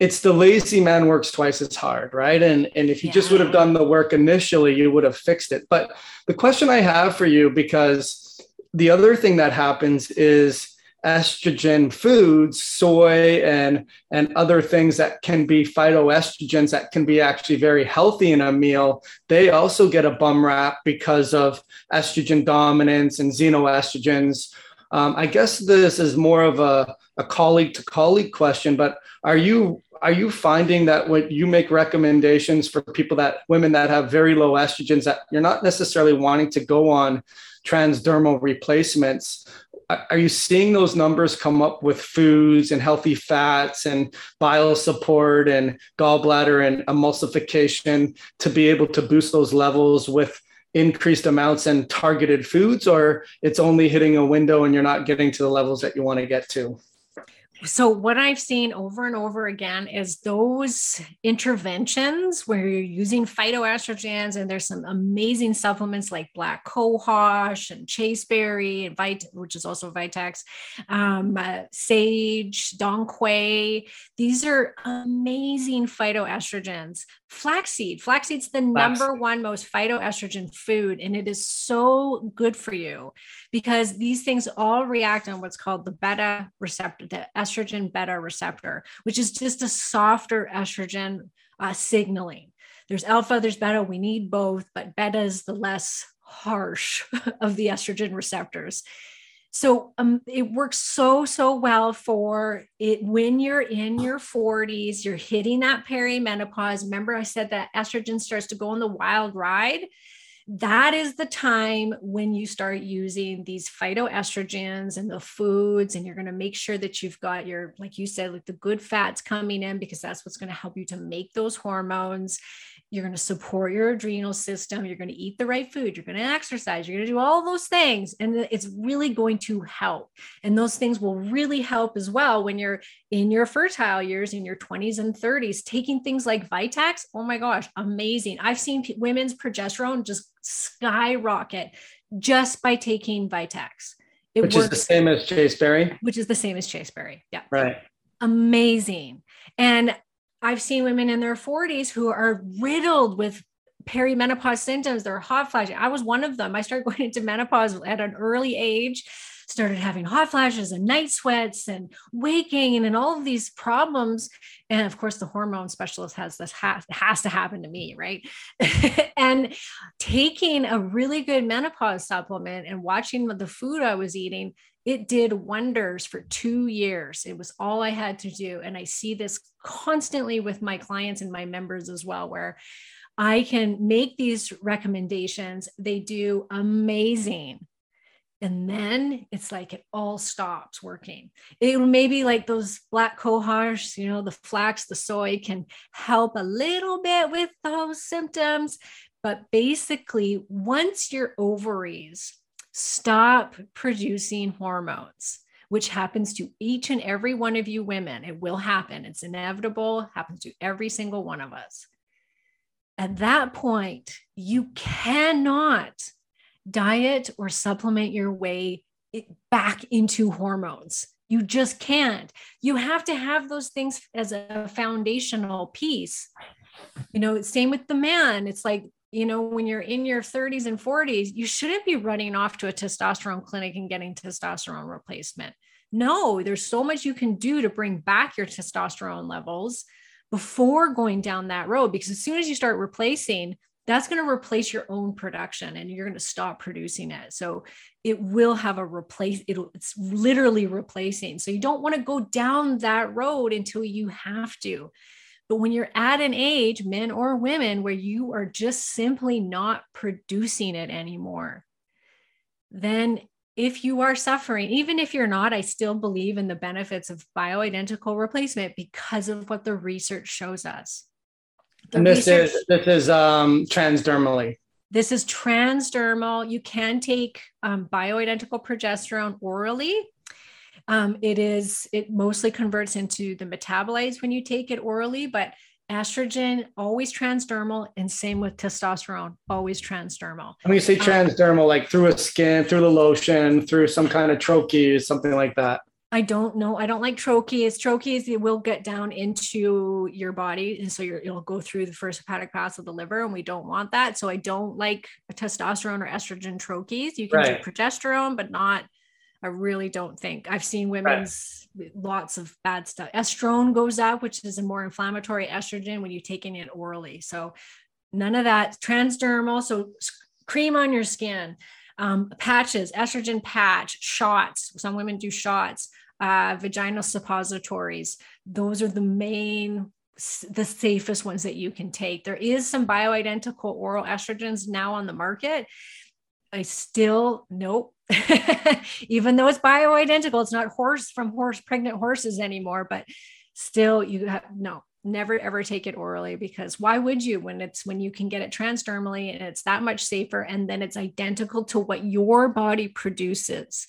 it's the lazy man works twice as hard, right? And and if you yeah. just would have done the work initially, you would have fixed it. But the question I have for you, because the other thing that happens is estrogen foods, soy and and other things that can be phytoestrogens that can be actually very healthy in a meal, they also get a bum rap because of estrogen dominance and xenoestrogens. Um, I guess this is more of a, a colleague to colleague question, but are you are you finding that when you make recommendations for people that women that have very low estrogens, that you're not necessarily wanting to go on transdermal replacements? Are you seeing those numbers come up with foods and healthy fats and bile support and gallbladder and emulsification to be able to boost those levels with increased amounts and targeted foods, or it's only hitting a window and you're not getting to the levels that you want to get to? So what I've seen over and over again is those interventions where you're using phytoestrogens, and there's some amazing supplements like black cohosh and chasteberry, and Vit- which is also Vitex, um, uh, sage, dong quai. These are amazing phytoestrogens. Flaxseed. Flaxseed's the Flax. number one most phytoestrogen food, and it is so good for you because these things all react on what's called the beta receptor, the estrogen beta receptor, which is just a softer estrogen uh, signaling. There's alpha, there's beta. We need both, but beta is the less harsh of the estrogen receptors. So um, it works so, so well for it when you're in your forties, you're hitting that perimenopause. Remember, I said that estrogen starts to go on the wild ride. That is the time when you start using these phytoestrogens and the foods, and you're going to make sure that you've got your, like you said, like the good fats coming in, because that's what's going to help you to make those hormones. You're going to support your adrenal system. You're going to eat the right food. You're going to exercise. You're going to do all those things. And it's really going to help. And those things will really help as well when you're in your fertile years, in your twenties and thirties, taking things like Vitex. Oh my gosh, amazing. I've seen p- women's progesterone just skyrocket just by taking Vitex. It which works, is the same as chasteberry. Which is the same as chasteberry. Yeah. Right. Amazing. And I've seen women in their forties who are riddled with perimenopause symptoms. They're hot flashes. I was one of them. I started going into menopause at an early age, started having hot flashes and night sweats and waking and, and all of these problems. And of course, the hormone specialist has this has, has to happen to me, right? And taking a really good menopause supplement and watching the food I was eating, it did wonders for two years. It was all I had to do. And I see this constantly with my clients and my members as well, where I can make these recommendations. They do amazing. And then it's like, it all stops working. It may be like those black cohosh, you know, the flax, the soy can help a little bit with those symptoms. But basically, once your ovaries Stop producing hormones, which happens to each and every one of you women. It will happen. It's inevitable. It happens to every single one of us. At that point, you cannot diet or supplement your way back into hormones. You just can't. You have to have those things as a foundational piece. You know, same with the man. It's like, you know, when you're in your thirties and forties, you shouldn't be running off to a testosterone clinic and getting testosterone replacement. No, there's so much you can do to bring back your testosterone levels before going down that road, because as soon as you start replacing, that's going to replace your own production and you're going to stop producing it. So it will have a replace, it'll, it's literally replacing. So you don't want to go down that road until you have to. But when you're at an age, men or women, where you are just simply not producing it anymore, then if you are suffering, even if you're not, I still believe in the benefits of bioidentical replacement because of what the research shows us. The and this research, is this is um, transdermally. This is transdermal. You can take um, bioidentical progesterone orally. Um, it is it mostly converts into the metabolites when you take it orally, but estrogen, always transdermal, and same with testosterone, always transdermal. When you say transdermal, um, like through a skin, through the lotion, through some kind of trochee, something like that. I don't know. I don't like trochees. Trochees, it will get down into your body. And so you're, it'll go through the first hepatic pass of the liver, and we don't want that. So I don't like testosterone or estrogen trochees. You can right. do progesterone, but not, I really don't think. I've seen women's right. lots of bad stuff. Estrone goes up, which is a more inflammatory estrogen when you're taking it orally. So none of that. Transdermal, so cream on your skin. Um, patches, estrogen patch, shots. Some women do shots, uh, vaginal suppositories. Those are the main, the safest ones that you can take. There is some bioidentical oral estrogens now on the market. I still, nope. Even though it's bioidentical, it's not horse from horse, pregnant horses anymore, but still you have, no. Never ever take it orally, because why would you when it's when you can get it transdermally and it's that much safer, and then it's identical to what your body produces.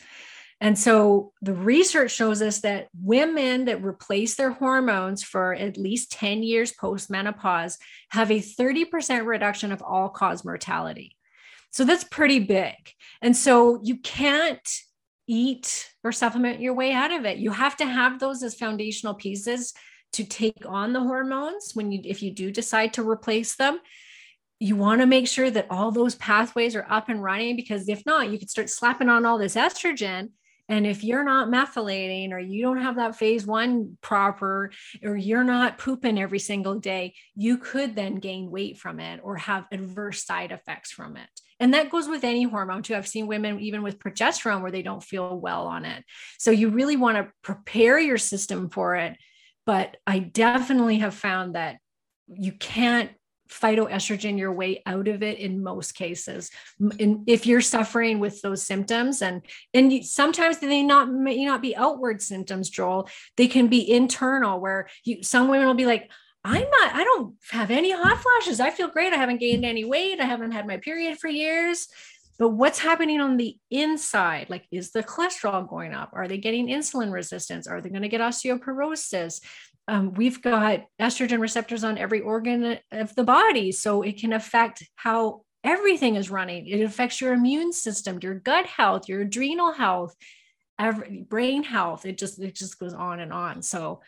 And so the research shows us that women that replace their hormones for at least ten years post-menopause have a thirty percent reduction of all-cause mortality. So that's pretty big. And so you can't eat or supplement your way out of it. You have to have those as foundational pieces to take on the hormones. When you, if you do decide to replace them, you want to make sure that all those pathways are up and running, because if not, you could start slapping on all this estrogen. And if you're not methylating, or you don't have that phase one proper, or you're not pooping every single day, you could then gain weight from it or have adverse side effects from it. And that goes with any hormone too. I've seen women even with progesterone where they don't feel well on it. So you really want to prepare your system for it. But I definitely have found that you can't phytoestrogen your way out of it in most cases. And if you're suffering with those symptoms, and and you, sometimes they not may not be outward symptoms, Joel. They can be internal, where you, some women will be like, I'm not, I don't have any hot flashes. I feel great. I haven't gained any weight. I haven't had my period for years. But what's happening on the inside? Like, is the cholesterol going up? Are they getting insulin resistance? Are they going to get osteoporosis? Um, we've got estrogen receptors on every organ of the body. So it can affect how everything is running. It affects your immune system, your gut health, your adrenal health, every, brain health. It just, it just goes on and on. So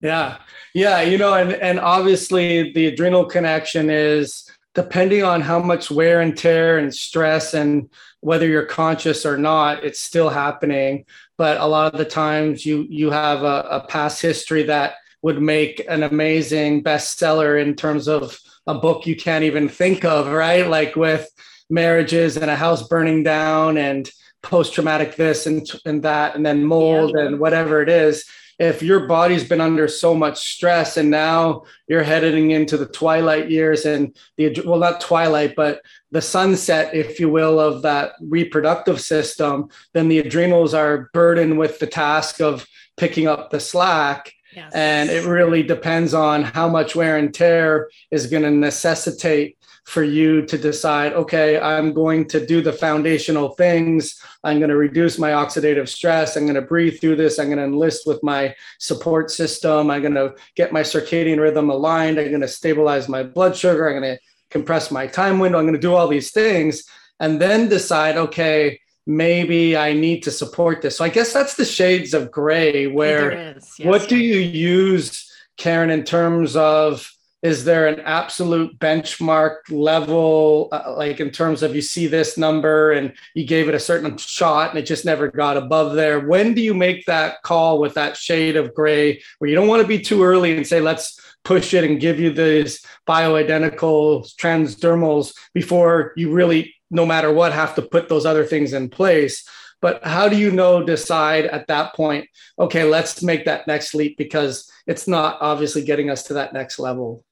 yeah. Yeah. You know, and, and obviously the adrenal connection is, depending on how much wear and tear and stress, and whether you're conscious or not, it's still happening. But a lot of the times you you have a, a past history that would make an amazing bestseller in terms of a book you can't even think of, right? Like with marriages and a house burning down and post-traumatic this and, and that, and then mold yeah. and whatever it is. If your body's been under so much stress and now you're heading into the twilight years and the, well, not twilight, but the sunset, if you will, of that reproductive system, then the adrenals are burdened with the task of picking up the slack. Yes. And it really depends on how much wear and tear is going to necessitate for you to decide, okay, I'm going to do the foundational things. I'm going to reduce my oxidative stress. I'm going to breathe through this. I'm going to enlist with my support system. I'm going to get my circadian rhythm aligned. I'm going to stabilize my blood sugar. I'm going to compress my time window. I'm going to do all these things and then decide, okay, maybe I need to support this. So I guess that's the shades of gray where yes, what yes. do you use, Karen, in terms of, is there an absolute benchmark level, uh, like in terms of you see this number and you gave it a certain shot and it just never got above there? When do you make that call with that shade of gray where you don't want to be too early and say, let's push it and give you these bioidentical transdermals before you really, no matter what, have to put those other things in place? But how do you know, decide at that point, okay, let's make that next leap because it's not obviously getting us to that next level?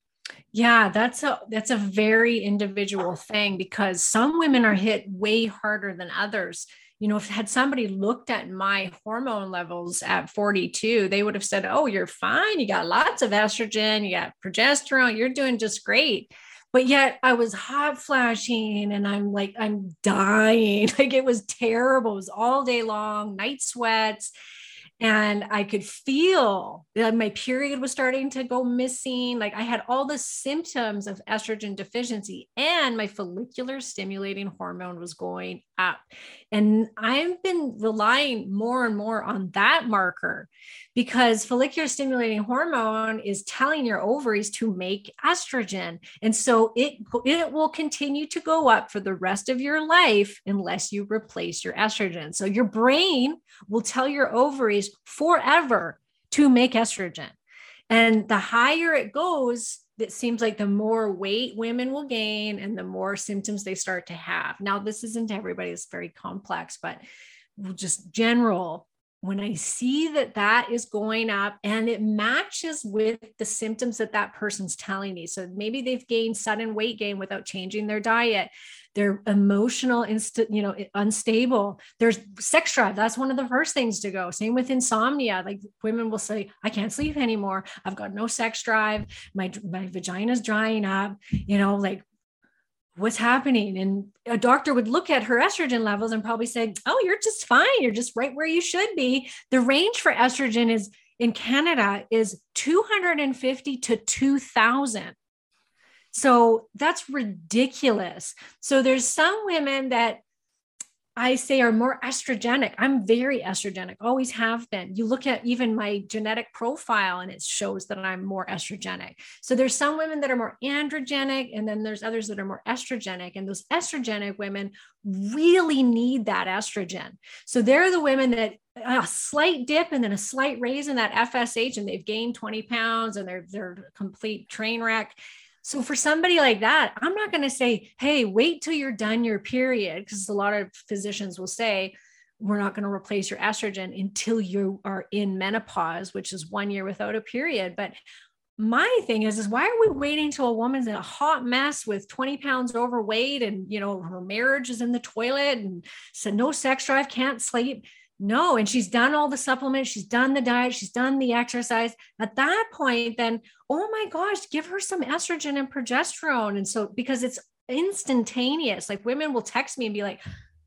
Yeah, that's a that's a very individual thing because some women are hit way harder than others. You know, if had somebody looked at my hormone levels at forty-two, they would have said, oh, you're fine. You got lots of estrogen, you got progesterone, you're doing just great. But yet I was hot flashing and I'm like, I'm dying. Like it was terrible. It was all day long, night sweats. And I could feel that my period was starting to go missing. Like I had all the symptoms of estrogen deficiency and my follicular stimulating hormone was going up. And I've been relying more and more on that marker because follicular stimulating hormone is telling your ovaries to make estrogen. And so it, it will continue to go up for the rest of your life unless you replace your estrogen. So your brain will tell your ovaries forever to make estrogen. And the higher it goes, it seems like the more weight women will gain and the more symptoms they start to have. Now, this isn't everybody, it's very complex, but just general, when I see that that is going up and it matches with the symptoms that that person's telling me. So maybe they've gained sudden weight gain without changing their diet. They're emotional, inst- you know, unstable. There's sex drive. That's one of the first things to go. Same with insomnia. Like women will say, I can't sleep anymore. I've got no sex drive. My, my vagina's drying up, you know, like what's happening? And a doctor would look at her estrogen levels and probably say, oh, you're just fine. You're just right where you should be. The range for estrogen is in Canada is two hundred fifty to two thousand. So that's ridiculous. So there's some women that I say are more estrogenic. I'm very estrogenic, always have been. You look at even my genetic profile and it shows that I'm more estrogenic. So there's some women that are more androgenic and then there's others that are more estrogenic, and those estrogenic women really need that estrogen. So they're the women that a slight dip and then a slight raise in that F S H and they've gained twenty pounds and they're, they're a complete train wreck. So for somebody like that, I'm not going to say, hey, wait till you're done your period, because a lot of physicians will say, we're not going to replace your estrogen until you are in menopause, which is one year without a period. But my thing is, is why are we waiting till a woman's in a hot mess with twenty pounds overweight and, you know, her marriage is in the toilet and said, no sex drive, can't sleep. No. And she's done all the supplements. She's done the diet. She's done the exercise. At that point, then, oh my gosh, give her some estrogen and progesterone. And so, because it's instantaneous, like women will text me and be like,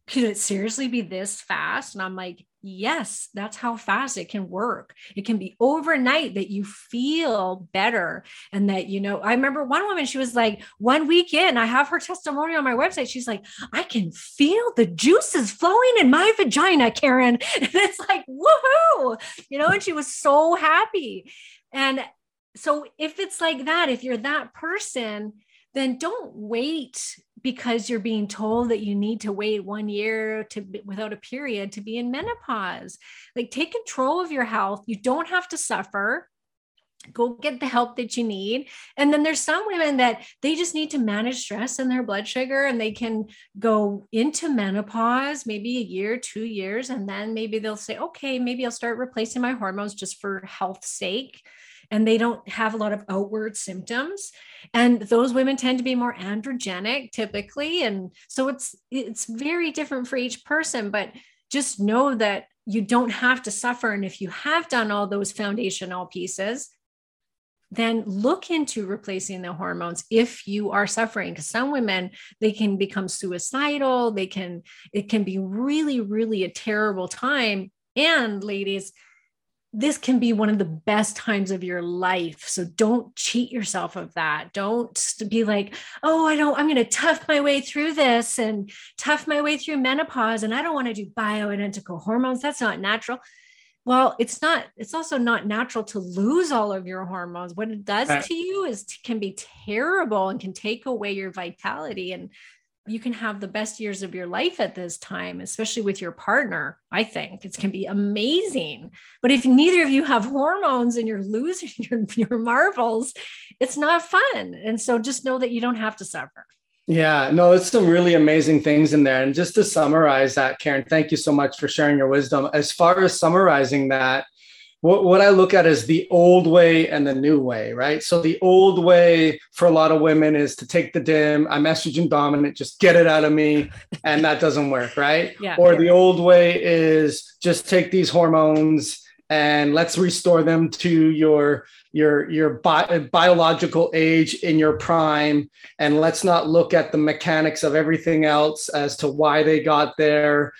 could it seriously be this fast? And I'm like, yes, that's how fast it can work. It can be overnight that you feel better. And that, you know, I remember one woman, she was like, one week in, I have her testimony on my website. She's like, I can feel the juices flowing in my vagina, Karen. And it's like, woohoo, you know, and she was so happy. And so if it's like that, if you're that person, then don't wait because you're being told that you need to wait one year to without a period to be in menopause. Like take control of your health. You don't have to suffer. Go get the help that you need. And then there's some women that they just need to manage stress and their blood sugar, and they can go into menopause, maybe a year, two years. And then maybe they'll say, okay, maybe I'll start replacing my hormones just for health's sake. And they don't have a lot of outward symptoms. And those women tend to be more androgenic typically. And so it's, it's very different for each person, but just know that you don't have to suffer. And if you have done all those foundational pieces, then look into replacing the hormones if you are suffering. Because some women, they can become suicidal. They can, it can be really, really a terrible time. And ladies, this can be one of the best times of your life. So don't cheat yourself of that. Don't be like, oh, I don't, I'm going to tough my way through this and tough my way through menopause. And I don't want to do bioidentical hormones. That's not natural. Well, it's not, it's also not natural to lose all of your hormones. What it does right. to you is can be terrible and can take away your vitality. And you can have the best years of your life at this time, especially with your partner. I think it can be amazing. But if neither of you have hormones and you're losing your, your marbles, it's not fun. And so just know that you don't have to suffer. Yeah, no, it's some really amazing things in there. And just to summarize that, Karen, thank you so much for sharing your wisdom. As far as summarizing that, what, what I look at is the old way and the new way, right? So the old way for a lot of women is to take the D I M, I'm estrogen dominant, just get it out of me. And that doesn't work, right? Yeah, or yeah. the old way is just take these hormones and let's restore them to your your your bi- biological age in your prime. And let's not look at the mechanics of everything else as to why they got there.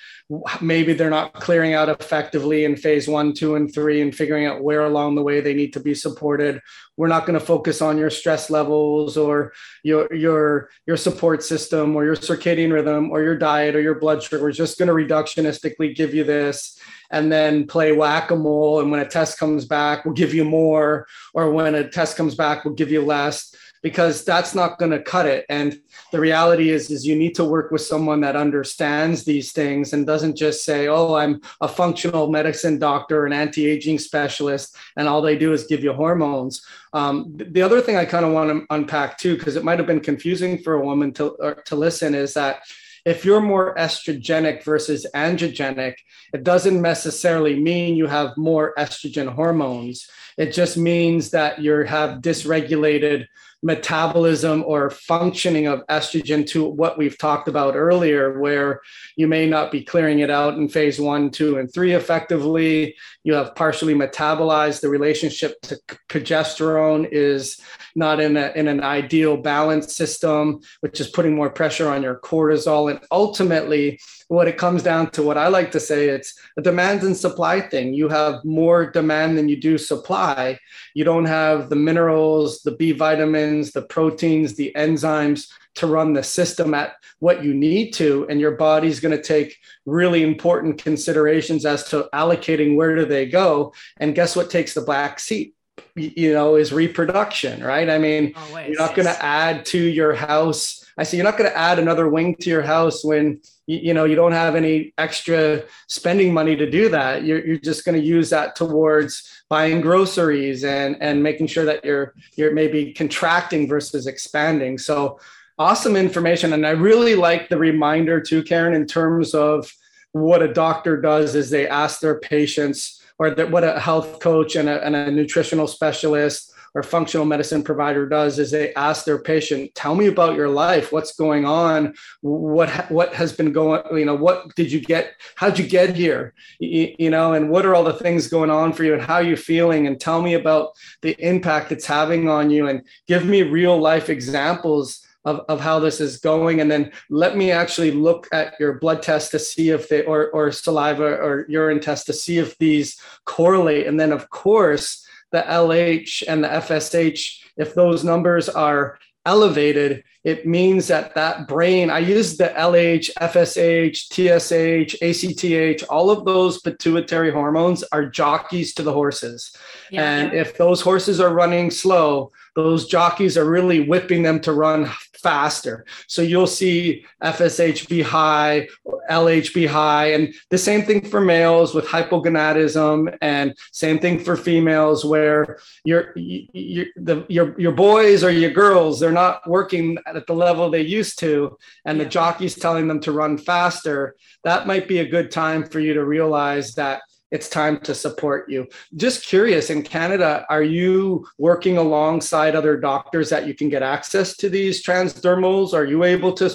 Maybe they're not clearing out effectively in phase one, two, and three and figuring out where along the way they need to be supported. We're not going to focus on your stress levels or your, your, your support system or your circadian rhythm or your diet or your blood sugar. We're just going to reductionistically give you this and then play whack-a-mole. And when a test comes back, we'll give you more. Or when a test comes back, we'll give you less. Because that's not going to cut it. And the reality is, is you need to work with someone that understands these things and doesn't just say, oh, I'm a functional medicine doctor, an anti-aging specialist, and all they do is give you hormones. Um, the other thing I kind of want to unpack too, because it might have been confusing for a woman to, to listen, is that if you're more estrogenic versus androgenic, it doesn't necessarily mean you have more estrogen hormones. It just means that you have dysregulated metabolism or functioning of estrogen to what we've talked about earlier, where you may not be clearing it out in phase one, two, and three effectively. You have partially metabolized. The relationship to progesterone is not in, a, in an ideal balance system, which is putting more pressure on your cortisol. And ultimately, what it comes down to, what I like to say, it's a demand and supply thing. You have more demand than you do supply. You don't have the minerals, the B vitamins, the proteins, the enzymes to run the system at what you need to. And your body's going to take really important considerations as to allocating where do they go. And guess what takes the back seat? You know, is reproduction, right? I mean, Always. You're not going to add to your house. I say you're not going to add another wing to your house when, you know, you don't have any extra spending money to do that. You're, you're just going to use that towards buying groceries and, and making sure that you're, you're maybe contracting versus expanding. So awesome information. And I really like the reminder too, Karen, in terms of what a doctor does is they ask their patients, or that what a health coach and a, and a nutritional specialist or functional medicine provider does is they ask their patient, tell me about your life. What's going on? What, what has been going, you know, what did you get? How'd you get here? You, you know, and what are all the things going on for you and how are you feeling? And tell me about the impact it's having on you and give me real life examples Of, of how this is going. And then let me actually look at your blood test to see if they, or, or saliva or urine test to see if these correlate. And then of course, the L H and the F S H, if those numbers are elevated, it means that that brain, I use the L H, F S H, T S H, A C T H, all of those pituitary hormones are jockeys to the horses. Yeah, and yeah. if those horses are running slow, those jockeys are really whipping them to run faster. So you'll see F S H be high, L H be high, and the same thing for males with hypogonadism, and same thing for females where your your the, your your boys or your girls, they're not working at the level they used to, and the jockey's telling them to run faster. That might be a good time for you to realize that it's time to support you. Just curious, in Canada, are you working alongside other doctors that you can get access to these transdermals? Are you able to,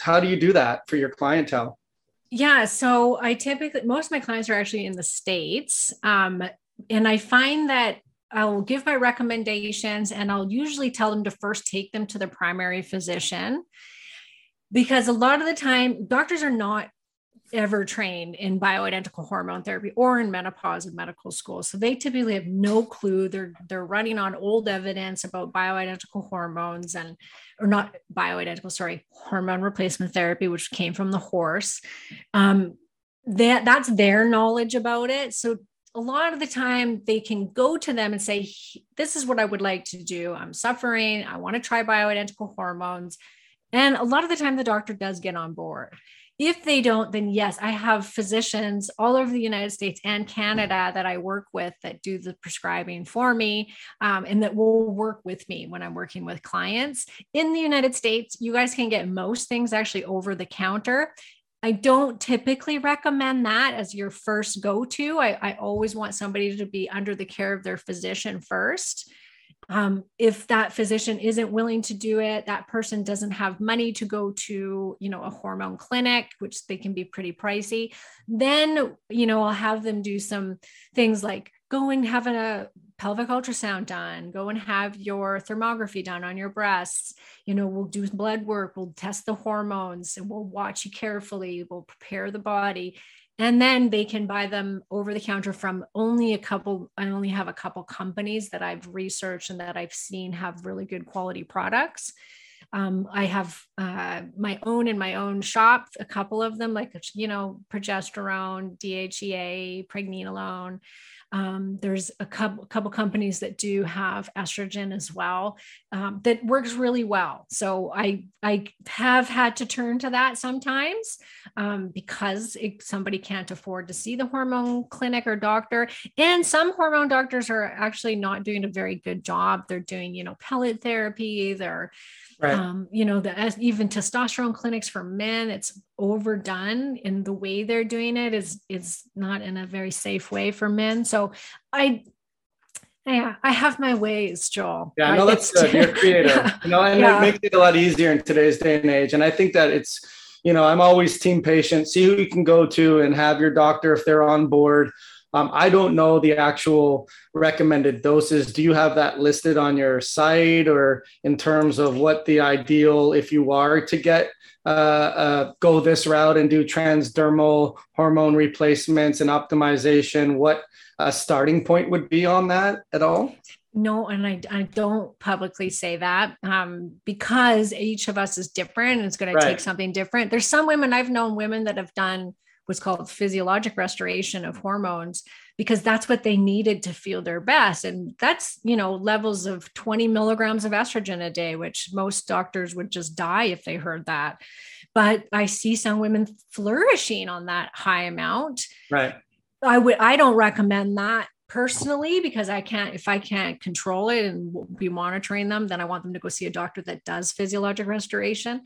how do you do that for your clientele? Yeah. So I typically, most of my clients are actually in the States. Um, and I find that I'll give my recommendations and I'll usually tell them to first take them to the primary physician, because a lot of the time doctors are not ever trained in bioidentical hormone therapy or in menopause in medical school. So they typically have no clue. They're, they're running on old evidence about bioidentical hormones and, or not bioidentical, sorry, hormone replacement therapy, which came from the horse. Um, that that's their knowledge about it. So a lot of the time they can go to them and say, this is what I would like to do. I'm suffering. I want to try bioidentical hormones. And a lot of the time the doctor does get on board. If they don't, then yes, I have physicians all over the United States and Canada that I work with that do the prescribing for me, um, and that will work with me when I'm working with clients. In the United States, you guys can get most things actually over the counter. I don't typically recommend that as your first go-to. I, I always want somebody to be under the care of their physician first. Um, if that physician isn't willing to do it, that person doesn't have money to go to, you know, a hormone clinic, which they can be pretty pricey. Then, you know, I'll have them do some things like go and have a pelvic ultrasound done, go and have your thermography done on your breasts. You know, we'll do blood work, we'll test the hormones, and we'll watch you carefully, we'll prepare the body. And then they can buy them over the counter from only a couple. I only have a couple companies that I've researched and that I've seen have really good quality products. Um, I have uh, my own in my own shop, a couple of them, like, you know, progesterone, D H E A, pregnenolone. Um, there's a couple, couple companies that do have estrogen as well, um, that works really well. So I, I have had to turn to that sometimes, um, because it, somebody can't afford to see the hormone clinic or doctor. And some hormone doctors are actually not doing a very good job. They're doing, you know, pellet therapy. They're, right. um, you know, the, even testosterone clinics for men, it's overdone, and the way they're doing it is, is not in a very safe way for men. So, So I, yeah, I have my ways, Joel. Yeah, no, that's good. You're creative, yeah. you know, and yeah. it makes it a lot easier in today's day and age. And I think that it's, you know, I'm always team patient, see who you can go to and have your doctor if they're on board. Um, I don't know the actual recommended doses. Do you have that listed on your site, or in terms of what the ideal, if you are to get, uh, uh, go this route and do transdermal hormone replacements and optimization, what a starting point would be on that at all? No, and I, I don't publicly say that, um, because each of us is different and it's going right. to take something different. There's some women, I've known women that have done what's called physiologic restoration of hormones, because that's what they needed to feel their best. And that's, you know, levels of twenty milligrams of estrogen a day, which most doctors would just die if they heard that. But I see some women flourishing on that high amount. Right. I would, I don't recommend that personally, because I can't, if I can't control it and be monitoring them, then I want them to go see a doctor that does physiologic restoration.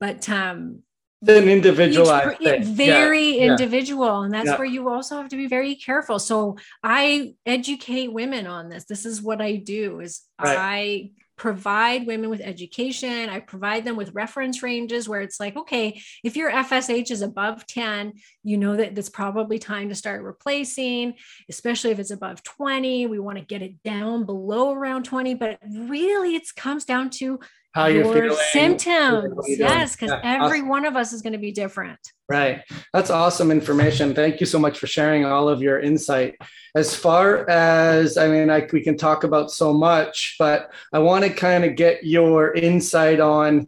But, um, an individualized each, very yeah. individual. And that's yeah. where you also have to be very careful. So I educate women on this. This is what I do is right. I provide women with education. I provide them with reference ranges where it's like, okay, if your F S H is above ten, you know that it's probably time to start replacing, especially if it's above twenty, we want to get it down below around twenty, but really it comes down to how you're your feeling, symptoms. Yes. Because yeah, every awesome. One of us is going to be different. Right. That's awesome information. Thank you so much for sharing all of your insight. As far as, I mean, I, we can talk about so much, but I want to kind of get your insight on,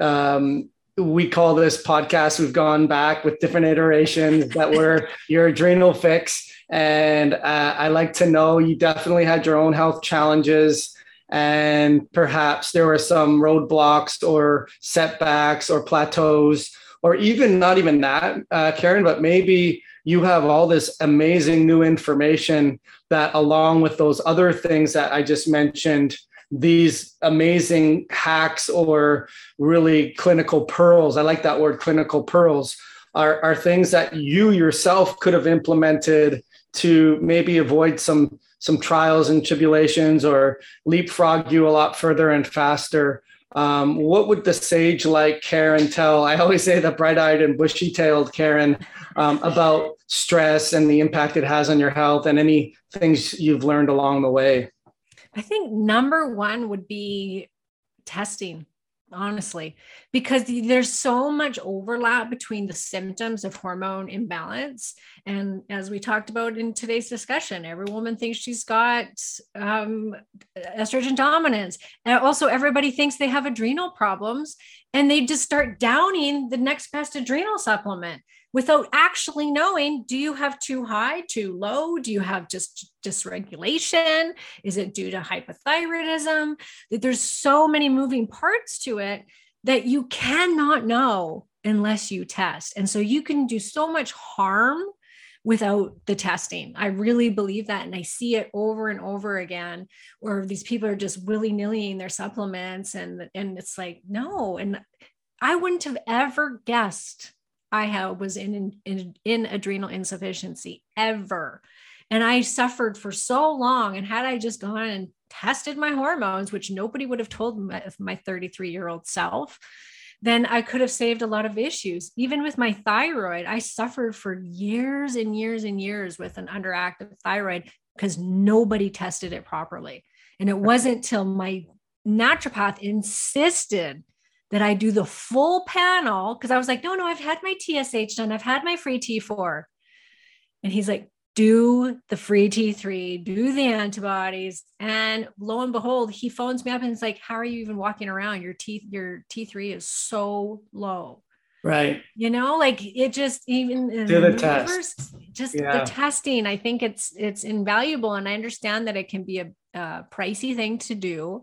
um, we call this podcast, we've gone back with different iterations that were Your Adrenal Fix. And uh, I like to know, you definitely had your own health challenges, and perhaps there were some roadblocks or setbacks or plateaus, or even not even that, uh, Karen, but maybe you have all this amazing new information that, along with those other things that I just mentioned, these amazing hacks or really clinical pearls, I like that word, clinical pearls, are, are things that you yourself could have implemented to maybe avoid some some trials and tribulations or leapfrog you a lot further and faster. Um, what would the sage like Karen tell? I always say the bright-eyed and bushy-tailed Karen um, about stress and the impact it has on your health and any things you've learned along the way. I think number one would be testing, honestly, because there's so much overlap between the symptoms of hormone imbalance. And as we talked about in today's discussion, every woman thinks she's got um, estrogen dominance. And also everybody thinks they have adrenal problems, and they just start downing the next best adrenal supplement without actually knowing, do you have too high, too low? Do you have just dysregulation? Is it due to hypothyroidism? There's so many moving parts to it that you cannot know unless you test. And so you can do so much harm without the testing. I really believe that. And I see it over and over again, where these people are just willy-nillying their supplements. And, and it's like, no. And I wouldn't have ever guessed I have, was in, in, in adrenal insufficiency ever. And I suffered for so long. And had I just gone and tested my hormones, which nobody would have told my, my thirty-three year old self, then I could have saved a lot of issues. Even with my thyroid, I suffered for years and years and years with an underactive thyroid because nobody tested it properly. And it wasn't till my naturopath insisted that I do the full panel, because I was like, no, no, I've had my T S H done. I've had my free T four. And he's like, do the free T three, do the antibodies. And lo and behold, he phones me up and it's like, how are you even walking around? Your T, your T three is so low. Right. You know, like it just even do the test. First, just yeah. the testing. I think it's, it's invaluable. And I understand that it can be a, a pricey thing to do,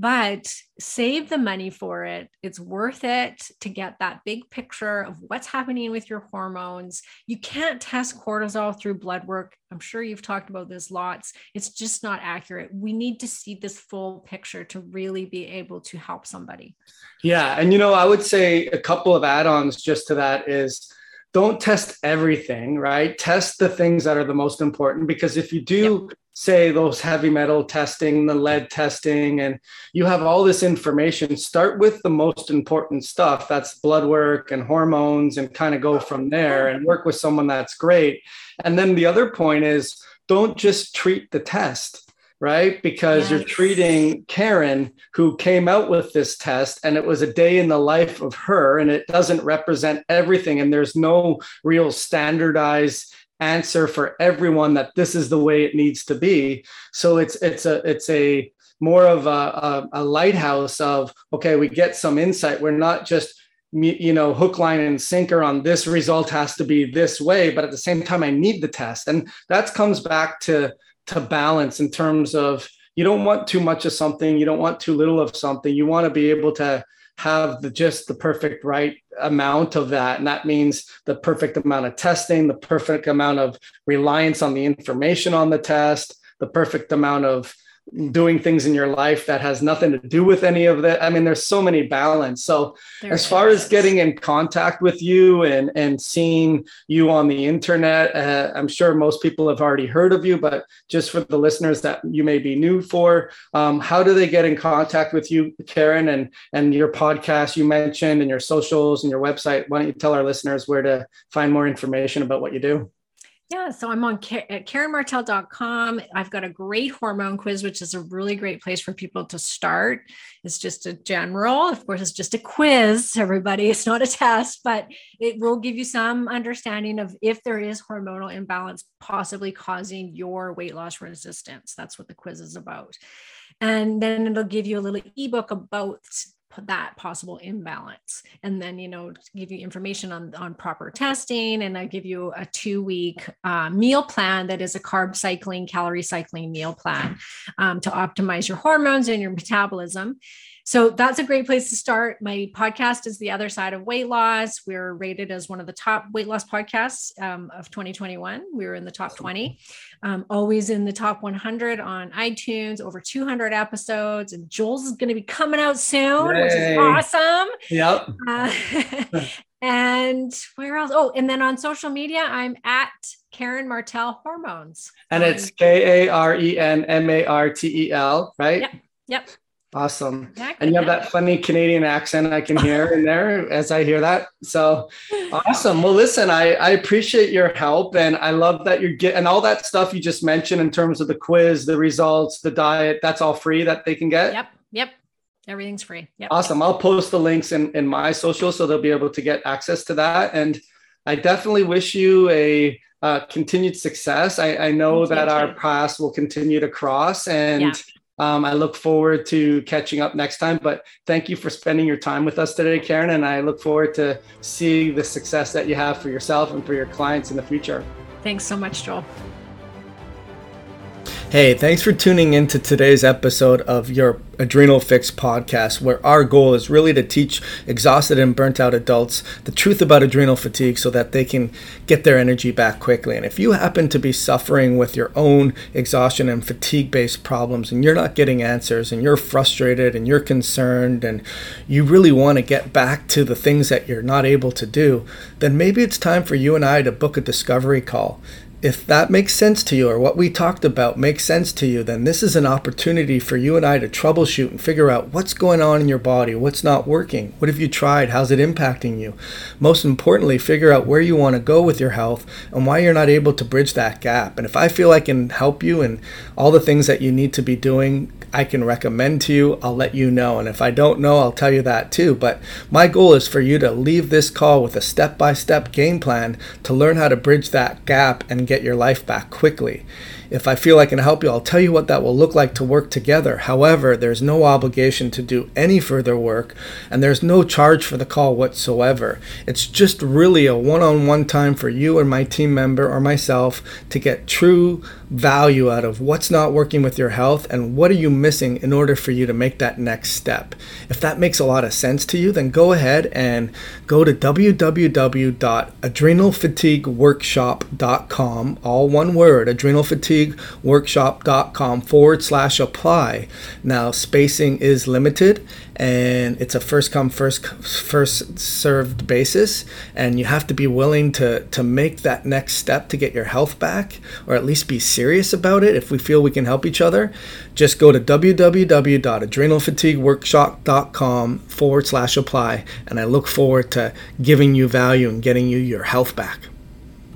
but save the money for it. It's worth it to get that big picture of what's happening with your hormones. You can't test cortisol through blood work. I'm sure you've talked about this lots. It's just not accurate. We need to see this full picture to really be able to help somebody. Yeah. And, you know, I would say a couple of add-ons just to that is don't test everything, right? Test the things that are the most important, because if you do... Yep. say those heavy metal testing, the lead testing, and you have all this information, start with the most important stuff. That's blood work and hormones, and kind of go from there and work with someone that's great. And then the other point is don't just treat the test, right? Because yes. you're treating Karen, who came out with this test, and it was a day in the life of her, and it doesn't represent everything. And there's no real standardized answer for everyone that this is the way it needs to be. So it's it's a it's a more of a, a, a lighthouse of, okay, we get some insight. We're not just, you know, hook, line, and sinker on this result has to be this way, but at the same time, I need the test. And that comes back to to balance in terms of you don't want too much of something, you don't want too little of something. You want to be able to have the just the perfect right amount of that. And that means the perfect amount of testing, the perfect amount of reliance on the information on the test, the perfect amount of doing things in your life that has nothing to do with any of that. I mean, there's so many balance. So there as far is. as getting in contact with you and, and seeing you on the internet, uh, I'm sure most people have already heard of you, but just for the listeners that you may be new for, um, how do they get in contact with you, Karen, and, and your podcast you mentioned and your socials and your website? Why don't you tell our listeners where to find more information about what you do? Yeah. So I'm on Karen Martel dot com. I've got a great hormone quiz, which is a really great place for people to start. It's just a general, of course, it's just a quiz, everybody. It's not a test, but it will give you some understanding of if there is hormonal imbalance possibly causing your weight loss resistance. That's what the quiz is about. And then it'll give you a little ebook about that possible imbalance. And then, you know, give you information on, on proper testing. And I give you a two week uh, meal plan that is a carb cycling, calorie cycling meal plan um, to optimize your hormones and your metabolism. So that's a great place to start. My podcast is The Other Side of Weight Loss. We're rated as one of the top weight loss podcasts um, of twenty twenty-one. We were in the top twenty, um, always in the top one hundred on iTunes, over two hundred episodes. And Joel's is going to be coming out soon, Yay. Which is awesome. Yep. Uh, and where else? Oh, and then on social media, I'm at Karen Martell Hormones. And it's K A R E N M A R T E L, right? Yep. Yep. Awesome. And you have that funny Canadian accent I can hear in there as I hear that. So awesome. Well, listen, I, I appreciate your help. And I love that you're getting all that stuff you just mentioned in terms of the quiz, the results, the diet, that's all free that they can get. Yep. Yep. Everything's free. Yep. Awesome. I'll post the links in, in my social, so they'll be able to get access to that. And I definitely wish you a uh, continued success. I, I know Thank that you. Our paths will continue to cross, and yeah. Um, I look forward to catching up next time, but thank you for spending your time with us today, Karen. And I look forward to seeing the success that you have for yourself and for your clients in the future. Thanks so much, Joel. Hey, thanks for tuning in to today's episode of Your Adrenal Fix podcast, where our goal is really to teach exhausted and burnt out adults the truth about adrenal fatigue so that they can get their energy back quickly. And if you happen to be suffering with your own exhaustion and fatigue based problems, and you're not getting answers, and you're frustrated, and you're concerned, and you really want to get back to the things that you're not able to do, then maybe it's time for you and I to book a discovery call. If that makes sense to you, or what we talked about makes sense to you, then this is an opportunity for you and I to troubleshoot and figure out what's going on in your body, what's not working, what have you tried, how's it impacting you? Most importantly, figure out where you want to go with your health and why you're not able to bridge that gap. And if I feel I can help you and all the things that you need to be doing, I can recommend to you, I'll let you know. And if I don't know, I'll tell you that too. But my goal is for you to leave this call with a step-by-step game plan to learn how to bridge that gap and get your life back quickly. If I feel I can help you, I'll tell you what that will look like to work together. However, there's no obligation to do any further work, and there's no charge for the call whatsoever. It's just really a one-on-one time for you and my team member or myself to get true value out of what's not working with your health and what are you missing in order for you to make that next step. If that makes a lot of sense to you, then go ahead and go to w w w dot adrenal fatigue workshop dot com, all one word, adrenal fatigue workshop dot com forward slash apply. Now, spacing is limited, and it's a first come, first first served basis, and you have to be willing to to make that next step to get your health back, or at least be serious about it. If we feel we can help each other, just go to w w w dot adrenal fatigue workshop dot com forward slash apply, and I look forward to giving you value and getting you your health back.